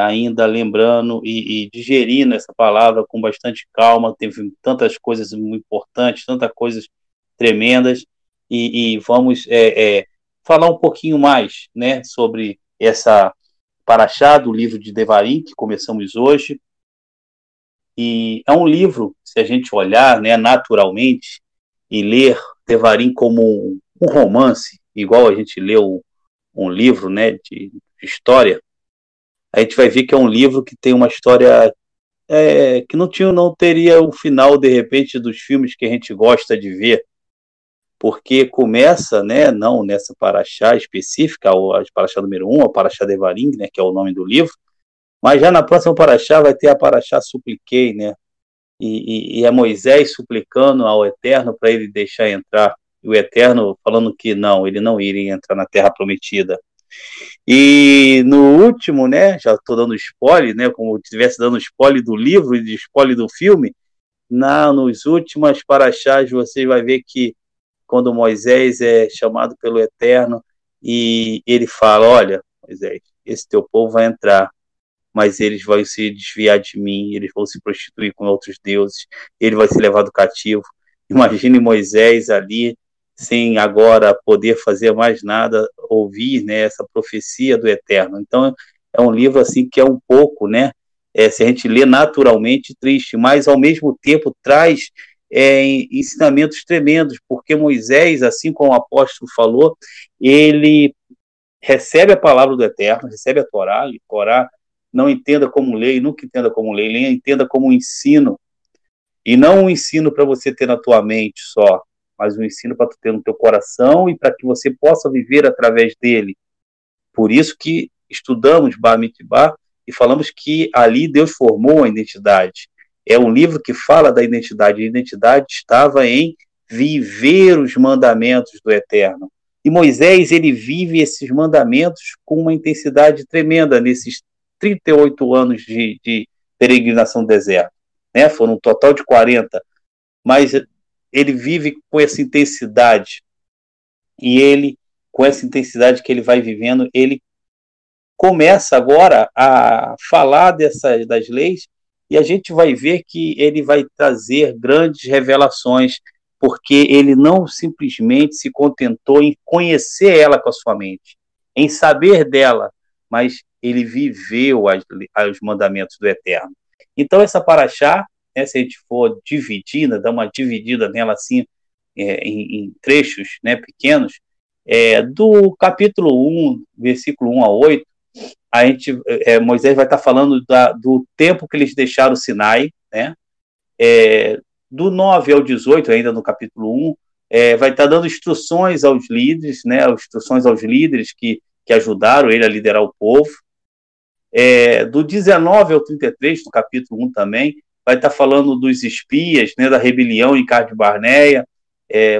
ainda lembrando e digerindo essa palavra com bastante calma. Teve tantas coisas muito importantes, tantas coisas tremendas, e vamos falar um pouquinho mais, né, sobre essa Parashá do livro de Devarim, que começamos hoje. E é um livro, se a gente olhar, né, naturalmente, e ler Devarim como um romance, igual a gente lê um livro, né, de história, a gente vai ver que é um livro que tem uma história que não teria o final, de repente, dos filmes que a gente gosta de ver, porque começa, né, não nessa Parashá específica, a Parashá número 1, a Parashá Devarim, né, que é o nome do livro, mas já na próxima Parashá vai ter a Parashá Supliquei, né, e é Moisés suplicando ao Eterno para ele deixar entrar, e o Eterno falando que não, ele não iria entrar na Terra Prometida. E no último, né, já estou dando spoiler, né, como se estivesse dando spoiler do livro e spoiler do filme, nos últimas Parashás você vai ver que quando Moisés é chamado pelo Eterno e ele fala: olha, Moisés, esse teu povo vai entrar, mas eles vão se desviar de mim, eles vão se prostituir com outros deuses, ele vai ser levado cativo. Imagine Moisés ali, sem agora poder fazer mais nada, ouvir, né, essa profecia do Eterno. Então, é um livro assim que é um pouco, né, se a gente lê naturalmente, triste, mas ao mesmo tempo traz ensinamentos tremendos, porque Moisés, assim como o apóstolo falou, ele recebe a palavra do Eterno, recebe a Torá, e Torá não entenda como lei, nunca entenda como lei, ele entenda como um ensino, e não um ensino para você ter na tua mente só, mas um ensino para tu ter no teu coração e para que você possa viver através dele. Por isso que estudamos Bar Mitzvah e falamos que ali Deus formou a identidade. É um livro que fala da identidade. A identidade estava em viver os mandamentos do Eterno. E Moisés, ele vive esses mandamentos com uma intensidade tremenda nesses 38 anos de peregrinação do deserto. Né? Foram um total de 40. Mas ele vive com essa intensidade. E ele, com essa intensidade que ele vai vivendo, ele começa agora a falar das leis. E a gente vai ver que ele vai trazer grandes revelações, porque ele não simplesmente se contentou em conhecer ela com a sua mente, em saber dela, mas ele viveu os mandamentos do Eterno. Então, essa Parashá, né, se a gente for dividida, dar uma dividida nela assim, em trechos, né, pequenos, do capítulo 1, versículo 1 a 8, a gente, Moisés vai estar falando do tempo que eles deixaram o Sinai, né? Do 9 ao 18, ainda no capítulo 1, vai estar dando instruções aos líderes, né? Instruções aos líderes que ajudaram ele a liderar o povo. Do 19 ao 33, no capítulo 1 também, vai estar falando dos espias, né? Da rebelião em Cades Barneia,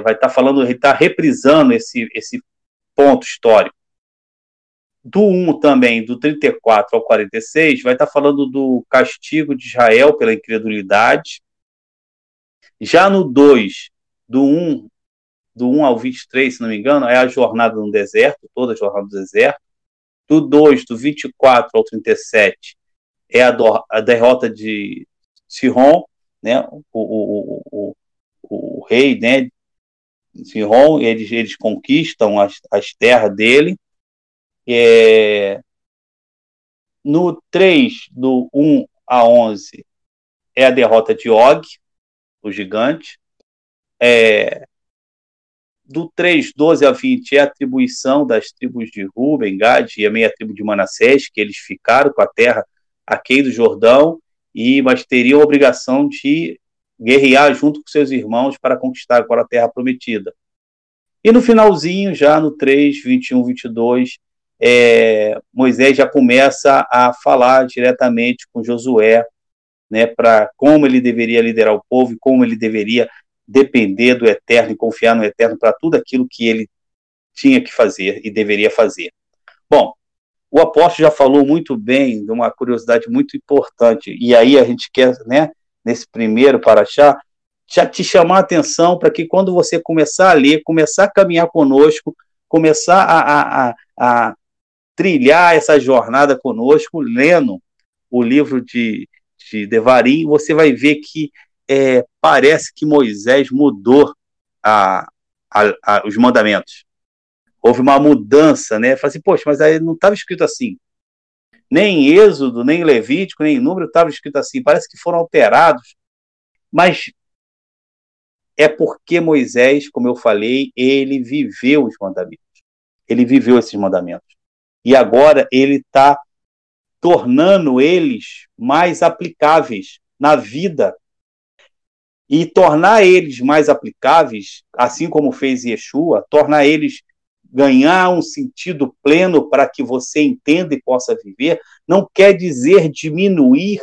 vai estar falando, ele está reprisando esse ponto histórico. Do 1 também, do 34 ao 46, vai estar falando do castigo de Israel pela incredulidade. Já no 2, do 1 ao 23, se não me engano, é a jornada no deserto, toda a jornada do deserto. Do 2, do 24 ao 37, é a derrota de Sihon, né, o rei, né, Sihon, eles conquistam as terras dele. No 3, do 1 a 11, é a derrota de Og, o gigante. Do 3, 12 a 20, é a atribuição das tribos de Ruben, Gad e a meia tribo de Manassés, que eles ficaram com a terra aquém do Jordão, mas teriam a obrigação de guerrear junto com seus irmãos para conquistar agora a terra prometida. E no finalzinho, já no 3, 21, 22, Moisés já começa a falar diretamente com Josué, né, para como ele deveria liderar o povo e como ele deveria depender do Eterno e confiar no Eterno para tudo aquilo que ele tinha que fazer e deveria fazer. Bom, o apóstolo já falou muito bem de uma curiosidade muito importante, e aí a gente quer, né, nesse primeiro paraxá, já te chamar a atenção para que quando você começar a ler, começar a caminhar conosco, começar a trilhar essa jornada conosco, lendo o livro de Devarim, você vai ver que parece que Moisés mudou os mandamentos. Houve uma mudança, né? Fala assim, poxa, mas aí não estava escrito assim. Nem em Êxodo, nem em Levítico, nem em Números estava escrito assim. Parece que foram alterados. Mas é porque Moisés, como eu falei, ele viveu os mandamentos. Ele viveu esses mandamentos. E agora ele está tornando eles mais aplicáveis na vida. E tornar eles mais aplicáveis, assim como fez Yeshua, tornar eles ganhar um sentido pleno para que você entenda e possa viver, não quer dizer diminuir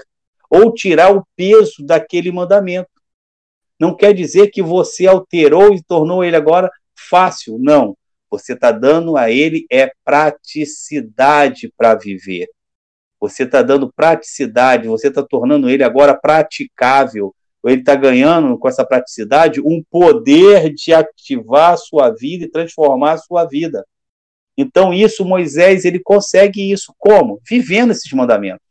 ou tirar o peso daquele mandamento. Não quer dizer que você alterou e tornou ele agora fácil, não. Você está dando a ele praticidade para viver. Você está dando praticidade, você está tornando ele agora praticável. Ele está ganhando, com essa praticidade, um poder de ativar a sua vida e transformar a sua vida. Então, isso, Moisés, ele consegue isso. Como? Vivendo esses mandamentos.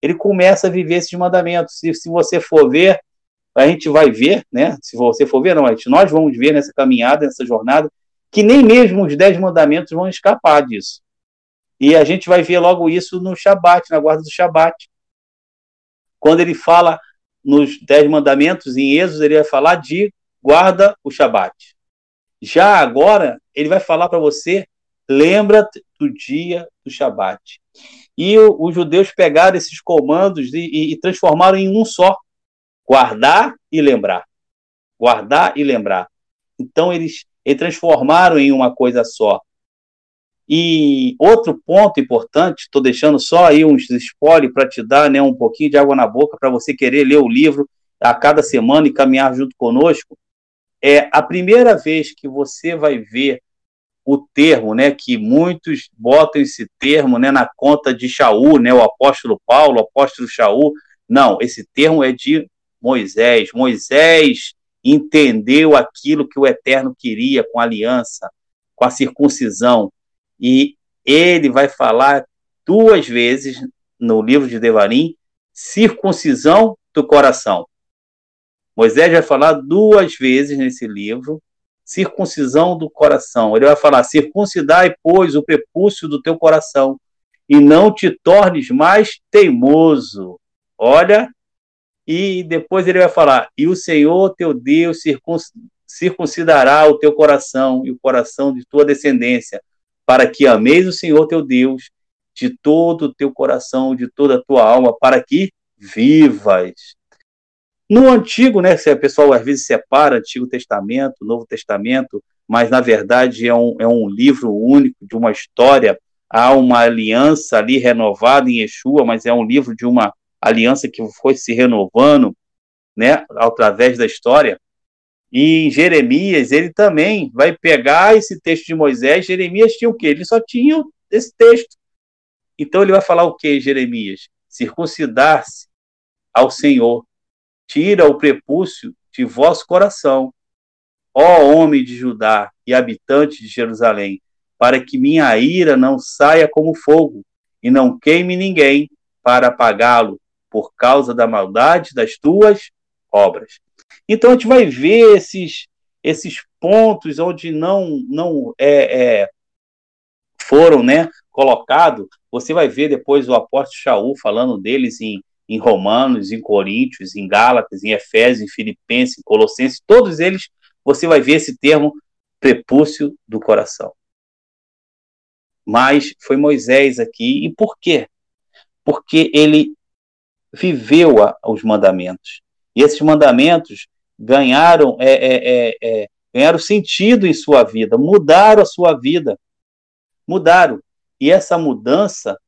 Ele começa a viver esses mandamentos. Se você for ver, a gente vai ver, né? Se você for ver, não, nós vamos ver nessa caminhada, nessa jornada, que nem mesmo os 10 mandamentos vão escapar disso. E a gente vai ver logo isso no Shabbat, na guarda do Shabbat. Quando ele fala nos 10 mandamentos, em Êxodo, ele vai falar de guarda o Shabat. Já agora, ele vai falar para você, lembra-te do dia do Shabat. E os judeus pegaram esses comandos e transformaram em um só. Guardar e lembrar. Guardar e lembrar. Então, eles transformaram em uma coisa só. E outro ponto importante, estou deixando só aí uns spoilers para te dar, né, um pouquinho de água na boca para você querer ler o livro a cada semana e caminhar junto conosco, é a primeira vez que você vai ver o termo, né, que muitos botam esse termo, né, na conta de Shaul, né, o apóstolo Paulo, o apóstolo Shaul. Não, esse termo é de Moisés. Moisés entendeu aquilo que o Eterno queria com a aliança, com a circuncisão. E ele vai falar 2 vezes no livro de Devarim, circuncisão do coração. Moisés vai falar 2 vezes nesse livro, circuncisão do coração. Ele vai falar, circuncidai, pois, o prepúcio do teu coração, e não te tornes mais teimoso. Olha, e depois ele vai falar, e o Senhor teu Deus circuncidará o teu coração e o coração de tua descendência, para que ameis o Senhor teu Deus de todo o teu coração, de toda a tua alma, para que vivas. No Antigo, né, o pessoal às vezes separa Antigo Testamento, Novo Testamento, mas na verdade é um livro único de uma história, há uma aliança ali renovada em Yeshua, mas é um livro de uma aliança que foi se renovando, né, através da história. E em Jeremias, ele também vai pegar esse texto de Moisés. Jeremias tinha o quê? Ele só tinha esse texto. Então ele vai falar o quê, Jeremias? Circuncidar-se ao Senhor. Tira o prepúcio de vosso coração, ó homem de Judá e habitante de Jerusalém, para que minha ira não saia como fogo e não queime ninguém para apagá-lo, por causa da maldade das tuas obras. Então a gente vai ver esses pontos onde não foram, né, colocados. Você vai ver depois o apóstolo Shaul falando deles em Romanos, em Coríntios, em Gálatas, em Efésios, em Filipenses, em Colossenses, todos eles, você vai ver esse termo prepúcio do coração. Mas foi Moisés aqui, e por quê? Porque ele viveu os mandamentos. E esses mandamentos ganharam sentido em sua vida, mudaram a sua vida. Mudaram. E essa mudança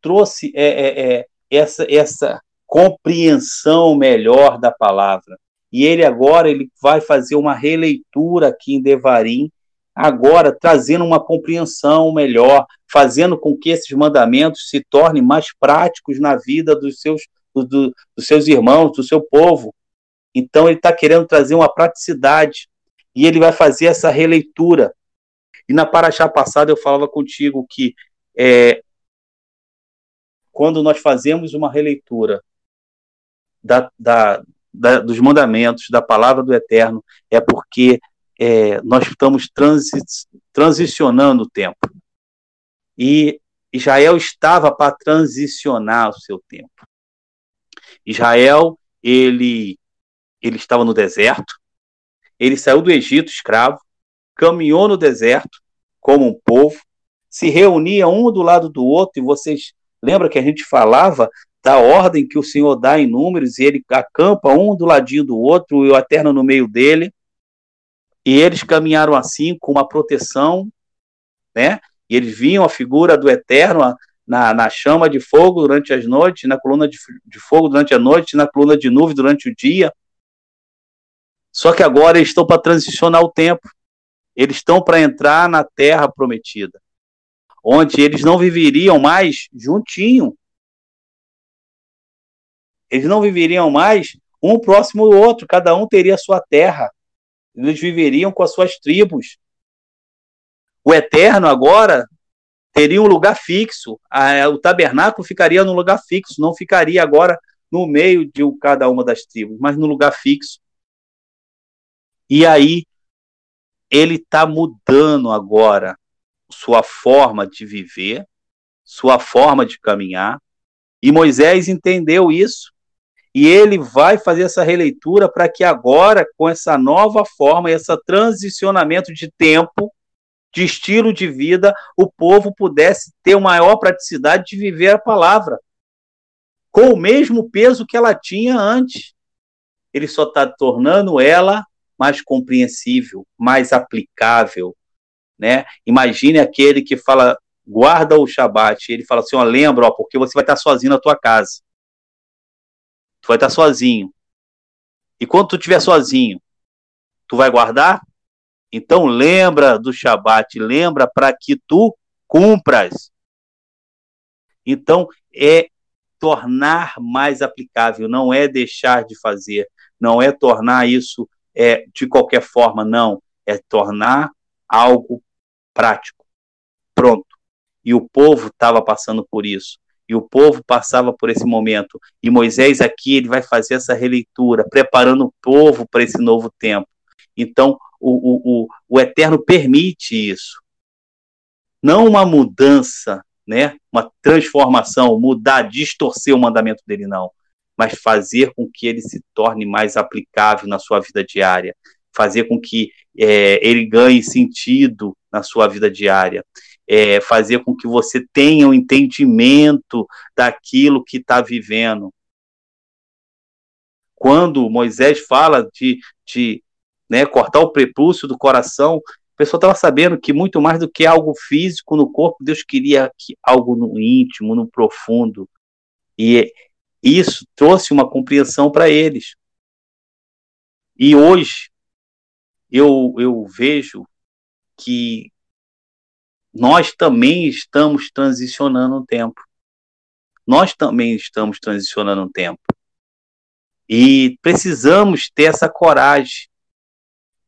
trouxe essa compreensão melhor da palavra. E ele agora vai fazer uma releitura aqui em Devarim, agora trazendo uma compreensão melhor, fazendo com que esses mandamentos se tornem mais práticos na vida dos seus irmãos, do seu povo. Então ele está querendo trazer uma praticidade e ele vai fazer essa releitura. E na Parashá passada eu falava contigo que quando nós fazemos uma releitura dos mandamentos, da palavra do Eterno, é porque nós estamos transicionando o tempo. E Israel estava para transicionar o seu tempo. Israel, ele estava no deserto, ele saiu do Egito escravo, caminhou no deserto como um povo, se reunia um do lado do outro, e vocês lembra que a gente falava da ordem que o Senhor dá em Números, e ele acampa um do ladinho do outro, e o Eterno no meio dele. E eles caminharam assim, com uma proteção, né? E eles viam a figura do Eterno na chama de fogo durante as noites, na coluna de fogo durante a noite, na coluna de nuvem durante o dia. Só que agora eles estão para transicionar o tempo. Eles estão para entrar na terra prometida, onde eles não viveriam mais juntinho. Eles não viveriam mais um próximo do outro, cada um teria a sua terra. Eles viveriam com as suas tribos. O Eterno agora teria um lugar fixo, o tabernáculo ficaria num lugar fixo, não ficaria agora no meio de cada uma das tribos, mas num lugar fixo. E aí, ele está mudando agora sua forma de viver, sua forma de caminhar, e Moisés entendeu isso. E ele vai fazer essa releitura para que agora, com essa nova forma, esse transicionamento de tempo, de estilo de vida, o povo pudesse ter uma maior praticidade de viver a palavra, com o mesmo peso que ela tinha antes. Ele só está tornando ela mais compreensível, mais aplicável. Né? Imagine aquele que fala, guarda o Shabbat, ele fala assim, lembra, porque você vai estar sozinho na tua casa. Tu vai estar sozinho. E quando tu estiver sozinho, tu vai guardar? Então lembra do Shabat, lembra para que tu cumpras. Então é tornar mais aplicável, não é deixar de fazer, não é tornar isso de qualquer forma, não. É tornar algo prático. Pronto. E o povo estava passando por isso. E o povo passava por esse momento. E Moisés aqui, ele vai fazer essa releitura, preparando o povo para esse novo tempo. Então, o Eterno permite isso. Não uma mudança, né? Uma transformação, mudar, distorcer o mandamento dele, não. Mas fazer com que ele se torne mais aplicável na sua vida diária. Fazer com que ele ganhe sentido na sua vida diária. Fazer com que você tenha um entendimento daquilo que está vivendo. Quando Moisés fala de cortar o prepúcio do coração, a pessoa estava sabendo que muito mais do que algo físico no corpo, Deus queria algo no íntimo, no profundo. E isso trouxe uma compreensão para eles. E hoje eu vejo que nós também estamos transicionando um tempo. E precisamos ter essa coragem,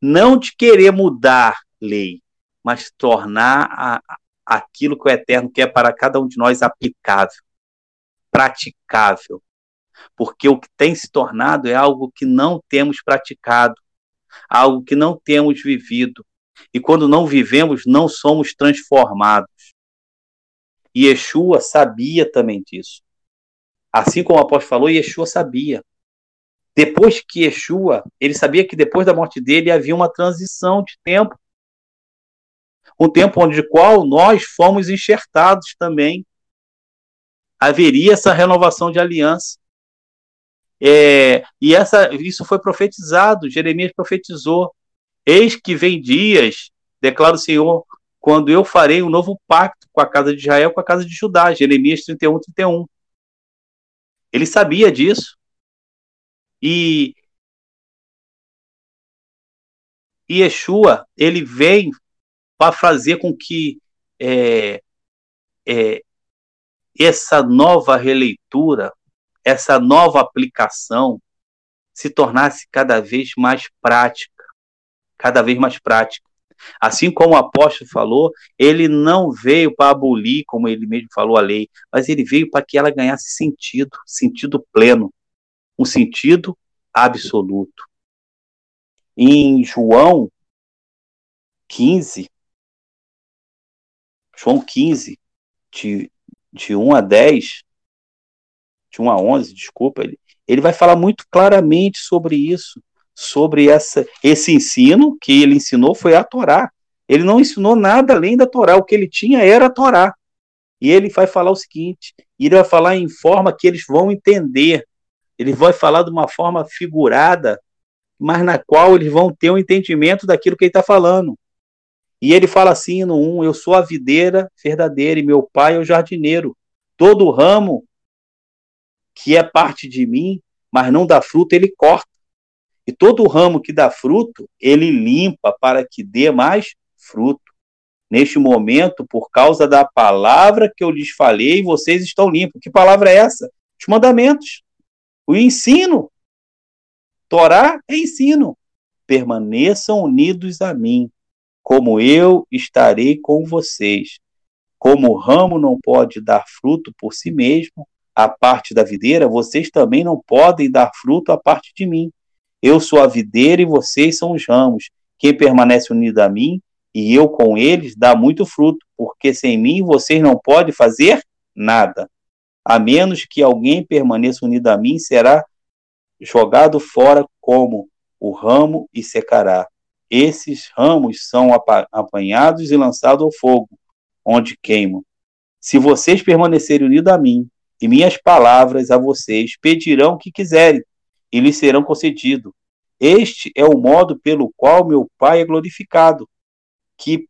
não de querer mudar lei, mas tornar aquilo que o Eterno quer para cada um de nós aplicável, praticável. porque o que tem se tornado é algo que não temos praticado, algo que não temos vivido. E quando não vivemos, não somos transformados. E Yeshua sabia também disso. Assim como o apóstolo falou, Yeshua sabia. Depois que Yeshua, ele sabia que depois da morte dele havia uma transição de tempo. Um tempo onde qual nós fomos enxertados também. Haveria essa renovação de aliança. Isso foi profetizado, Jeremias profetizou. Eis que vem dias, declara o Senhor, quando eu farei um novo pacto com a casa de Israel, com a casa de Judá. Jeremias 31, 31. Ele sabia disso. E Yeshua, ele vem para fazer com que essa nova releitura, essa nova aplicação se tornasse cada vez mais prática. Cada vez mais prática. Assim como o apóstolo falou, ele não veio para abolir, como ele mesmo falou, a lei, mas ele veio para que ela ganhasse sentido, sentido pleno, um sentido absoluto. Em João 15, de 1 a 10, de 1 a 11, desculpa, ele vai falar muito claramente sobre isso, sobre esse ensino que ele ensinou foi a Torá. Ele não ensinou nada além da Torá, o que ele tinha era a Torá. E ele vai falar o seguinte, ele vai falar em forma que eles vão entender, ele vai falar de uma forma figurada, mas na qual eles vão ter um entendimento daquilo que ele está falando. E ele fala assim no 1, eu sou a videira verdadeira e meu pai é o jardineiro. Todo ramo que é parte de mim, mas não dá fruto, ele corta. E todo ramo que dá fruto, ele limpa para que dê mais fruto. Neste momento, por causa da palavra que eu lhes falei, vocês estão limpos. Que palavra é essa? Os mandamentos. O ensino. Torá é ensino. Permaneçam unidos a mim, como eu estarei com vocês. Como o ramo não pode dar fruto por si mesmo, a parte da videira, vocês também não podem dar fruto a parte de mim. Eu sou a videira e vocês são os ramos. Quem permanece unido a mim e eu com eles dá muito fruto, porque sem mim vocês não podem fazer nada. A menos que alguém permaneça unido a mim, será jogado fora como o ramo e secará. Esses ramos são apanhados e lançados ao fogo, onde queimam. Se vocês permanecerem unidos a mim e minhas palavras a vocês, pedirão o que quiserem e lhes serão concedido. Este é o modo pelo qual meu Pai é glorificado, que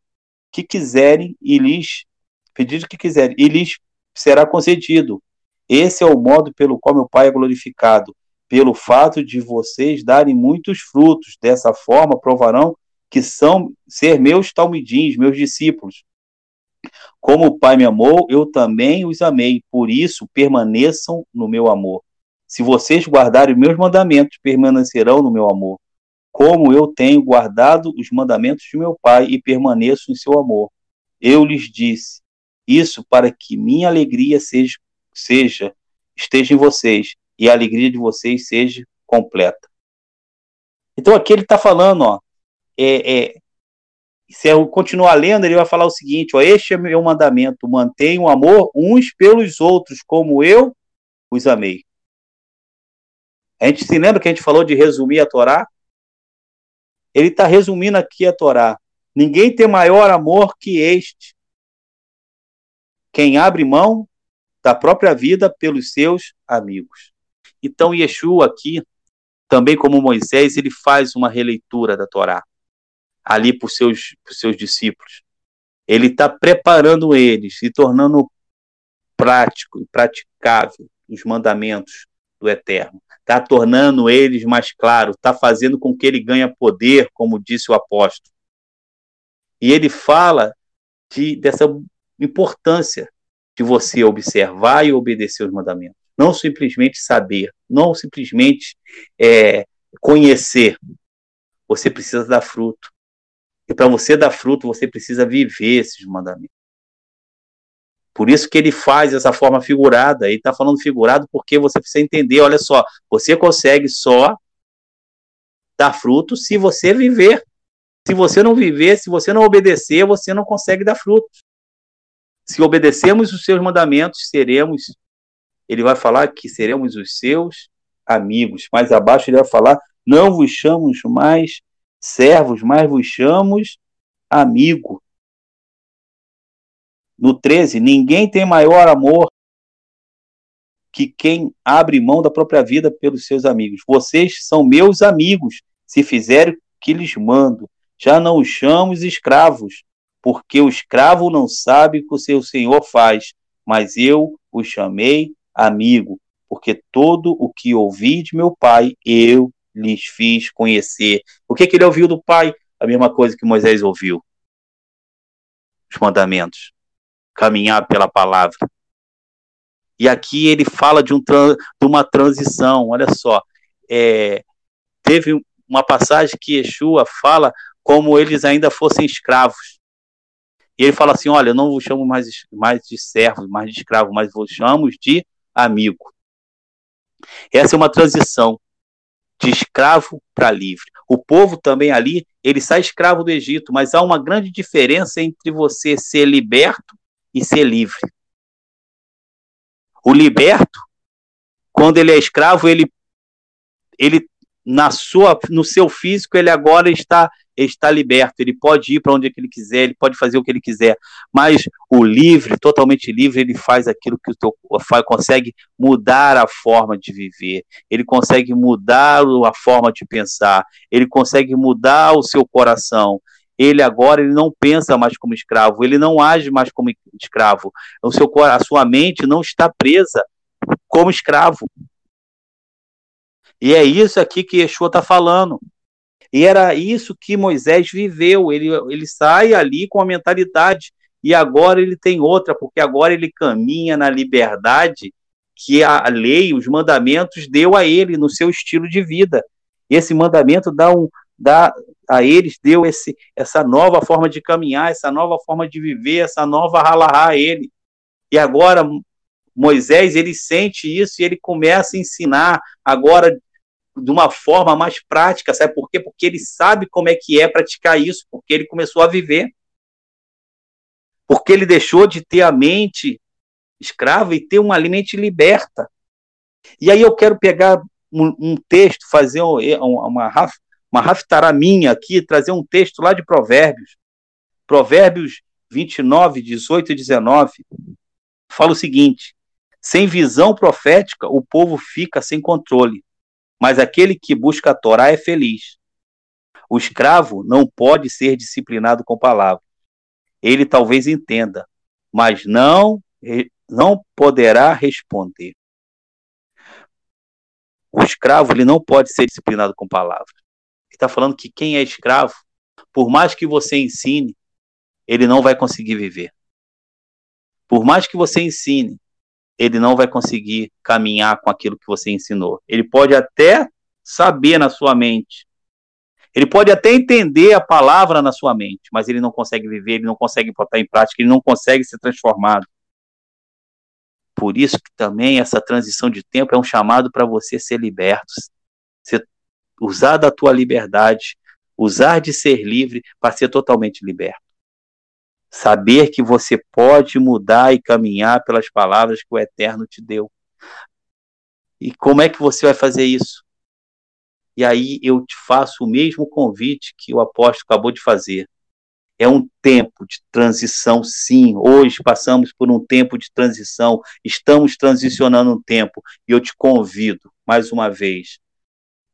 quiserem e lhes pedir o que quiserem, e lhes será concedido. Esse é o modo pelo qual meu Pai é glorificado, pelo fato de vocês darem muitos frutos. Dessa forma, provarão que são ser meus talmidins, meus discípulos. Como o Pai me amou, eu também os amei, por isso permaneçam no meu amor. Se vocês guardarem meus mandamentos, permanecerão no meu amor, como eu tenho guardado os mandamentos de meu Pai e permaneço em seu amor. Eu lhes disse isso para que minha alegria esteja em vocês e a alegria de vocês seja completa. Então aqui ele está falando, se eu continuar lendo, ele vai falar o seguinte, este é meu mandamento, mantenham o amor uns pelos outros, como eu os amei. A gente se lembra que a gente falou de resumir a Torá? Ele está resumindo aqui a Torá. Ninguém tem maior amor que este. Quem abre mão da própria vida pelos seus amigos. Então, Yeshua aqui, também como Moisés, ele faz uma releitura da Torá. Ali para os seus discípulos. Ele está preparando eles e tornando prático e praticável os mandamentos do Eterno. Está tornando eles mais claros, está fazendo com que ele ganhe poder, como disse o apóstolo. E ele fala dessa importância de você observar e obedecer os mandamentos. Não simplesmente saber, não simplesmente conhecer. Você precisa dar fruto. E para você dar fruto, você precisa viver esses mandamentos. Por isso que ele faz essa forma figurada. Ele está falando figurado porque você precisa entender, olha só, você consegue só dar fruto se você viver. Se você não viver, se você não obedecer, você não consegue dar fruto. Se obedecermos os seus mandamentos, seremos, ele vai falar que seremos os seus amigos. Mais abaixo ele vai falar, não vos chamamos mais servos, mas vos chamamos amigo. No 13, ninguém tem maior amor que quem abre mão da própria vida pelos seus amigos. Vocês são meus amigos, se fizerem o que lhes mando. Já não os chamo escravos, porque o escravo não sabe o que o seu senhor faz, mas eu os chamei amigo, porque todo o que ouvi de meu pai, eu lhes fiz conhecer. O que ele ouviu do pai? A mesma coisa que Moisés ouviu. Os mandamentos. Caminhar pela palavra. E aqui ele fala de uma transição, olha só. Teve uma passagem que Yeshua fala como eles ainda fossem escravos. E ele fala assim, olha, eu não vos chamo mais de servos, mais de escravo, mas vos chamo de amigo. Essa é uma transição de escravo para livre. O povo também ali, ele sai escravo do Egito, mas há uma grande diferença entre você ser liberto e ser livre. O liberto, quando ele é escravo, ele no seu físico, ele agora está liberto. Ele pode ir para onde ele quiser, ele pode fazer o que ele quiser. Mas o livre, totalmente livre, ele faz aquilo que o teu corpo consegue mudar a forma de viver. Ele consegue mudar a forma de pensar. Ele consegue mudar o seu coração. Ele agora ele não pensa mais como escravo, ele não age mais como escravo. A sua mente não está presa como escravo. E é isso aqui que Yeshua está falando. E era isso que Moisés viveu. Ele sai ali com a mentalidade. E agora ele tem outra, porque agora ele caminha na liberdade que a lei, os mandamentos, deu a ele no seu estilo de vida. Esse mandamento a eles deu essa nova forma de caminhar, essa nova forma de viver, essa nova halahá a ele. E agora Moisés, ele sente isso e ele começa a ensinar agora de uma forma mais prática, sabe por quê? Porque ele sabe como é que é praticar isso, porque ele começou a viver. Porque ele deixou de ter a mente escrava e ter uma mente liberta. E aí eu quero pegar um texto, fazer uma raftará minha aqui, trazer um texto lá de Provérbios. Provérbios 29, 18 e 19. Fala o seguinte: sem visão profética, o povo fica sem controle, mas aquele que busca a Torá é feliz. O escravo não pode ser disciplinado com palavras. Ele talvez entenda, mas não poderá responder. O escravo ele não pode ser disciplinado com palavras. Ele está falando que quem é escravo, por mais que você ensine, ele não vai conseguir viver. Por mais que você ensine, ele não vai conseguir caminhar com aquilo que você ensinou. Ele pode até saber na sua mente. Ele pode até entender a palavra na sua mente, mas ele não consegue viver, ele não consegue botar em prática, ele não consegue ser transformado. Por isso que também essa transição de tempo é um chamado para você ser liberto, usar da tua liberdade, usar de ser livre para ser totalmente liberto. Saber que você pode mudar e caminhar pelas palavras que o Eterno te deu. E como é que você vai fazer isso? E aí eu te faço o mesmo convite que o apóstolo acabou de fazer. É um tempo de transição, sim. Hoje passamos por um tempo de transição. Estamos transicionando um tempo. E eu te convido, mais uma vez,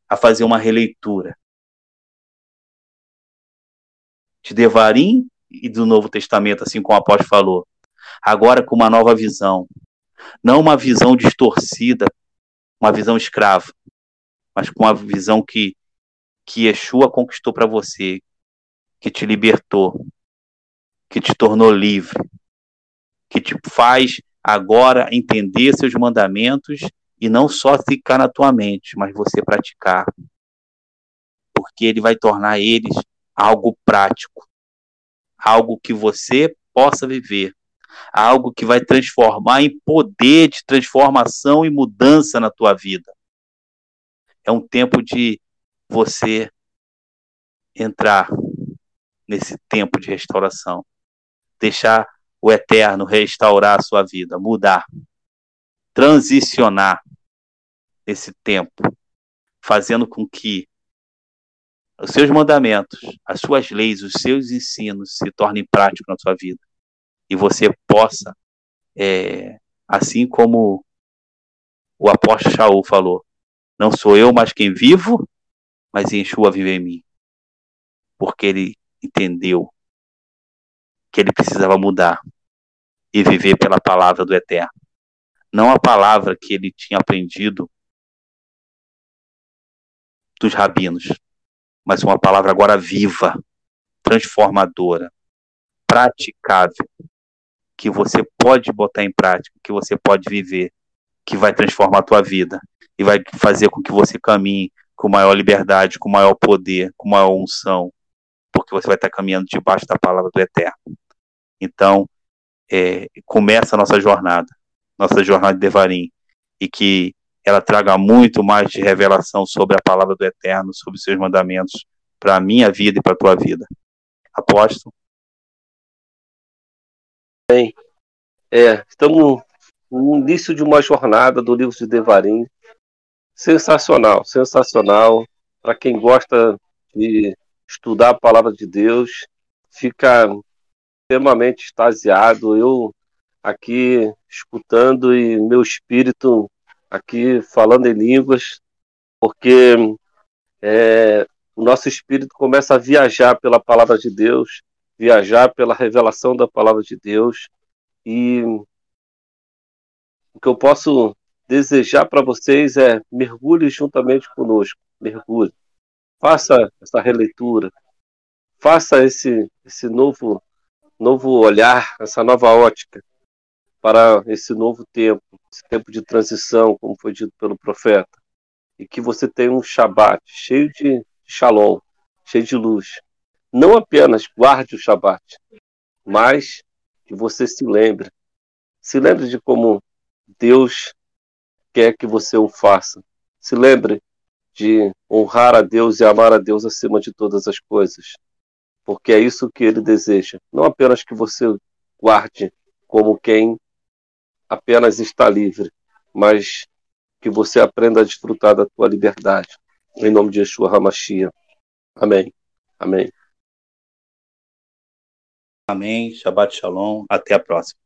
a fazer uma releitura de Devarim e do Novo Testamento, assim como o apóstolo falou, agora com uma nova visão, não uma visão distorcida, uma visão escrava, mas com a visão que Yeshua conquistou para você, que te libertou, que te tornou livre, que te faz agora entender seus mandamentos e não só ficar na tua mente, mas você praticar, porque ele vai tornar eles algo prático, algo que você possa viver, algo que vai transformar em poder de transformação e mudança na tua vida. É um tempo de você entrar nesse tempo de restauração, deixar o Eterno restaurar a sua vida, mudar, transicionar esse tempo, fazendo com que os seus mandamentos, as suas leis, os seus ensinos se tornem práticos na sua vida. E você possa, assim como o apóstolo Shaul falou, não sou eu mais quem vivo, mas Yeshua vive em mim. Porque ele entendeu que ele precisava mudar e viver pela palavra do Eterno. Não a palavra que ele tinha aprendido dos rabinos, mas uma palavra agora viva, transformadora, praticável, que você pode botar em prática, que você pode viver, que vai transformar a tua vida e vai fazer com que você caminhe com maior liberdade, com maior poder, com maior unção, porque você vai estar caminhando debaixo da palavra do Eterno. Então, começa a nossa jornada de Devarim, e que ela traga muito mais de revelação sobre a palavra do Eterno, sobre os seus mandamentos, para a minha vida e para a tua vida. Apóstolo? Bem, estamos no início de uma jornada do livro de Devarim, sensacional, para quem gosta de estudar a palavra de Deus, fica extremamente extasiado. Eu aqui escutando e meu espírito aqui falando em línguas, porque o nosso espírito começa a viajar pela palavra de Deus, viajar pela revelação da palavra de Deus. E o que eu posso desejar para vocês é mergulhe juntamente conosco, mergulhe. Faça essa releitura, faça esse novo olhar, essa nova ótica para esse tempo de transição, como foi dito pelo profeta. E que você tenha um Shabbat cheio de Shalom, cheio de luz. Não apenas guarde o Shabbat, mas que você se lembre. Se lembre de como Deus quer que você o faça. Se lembre de honrar a Deus e amar a Deus acima de todas as coisas, porque é isso que Ele deseja. Não apenas que você guarde como quem apenas está livre, mas que você aprenda a desfrutar da tua liberdade. Em nome de Yeshua Hamashia. Amém. Amém. Amém. Shabbat Shalom. Até a próxima.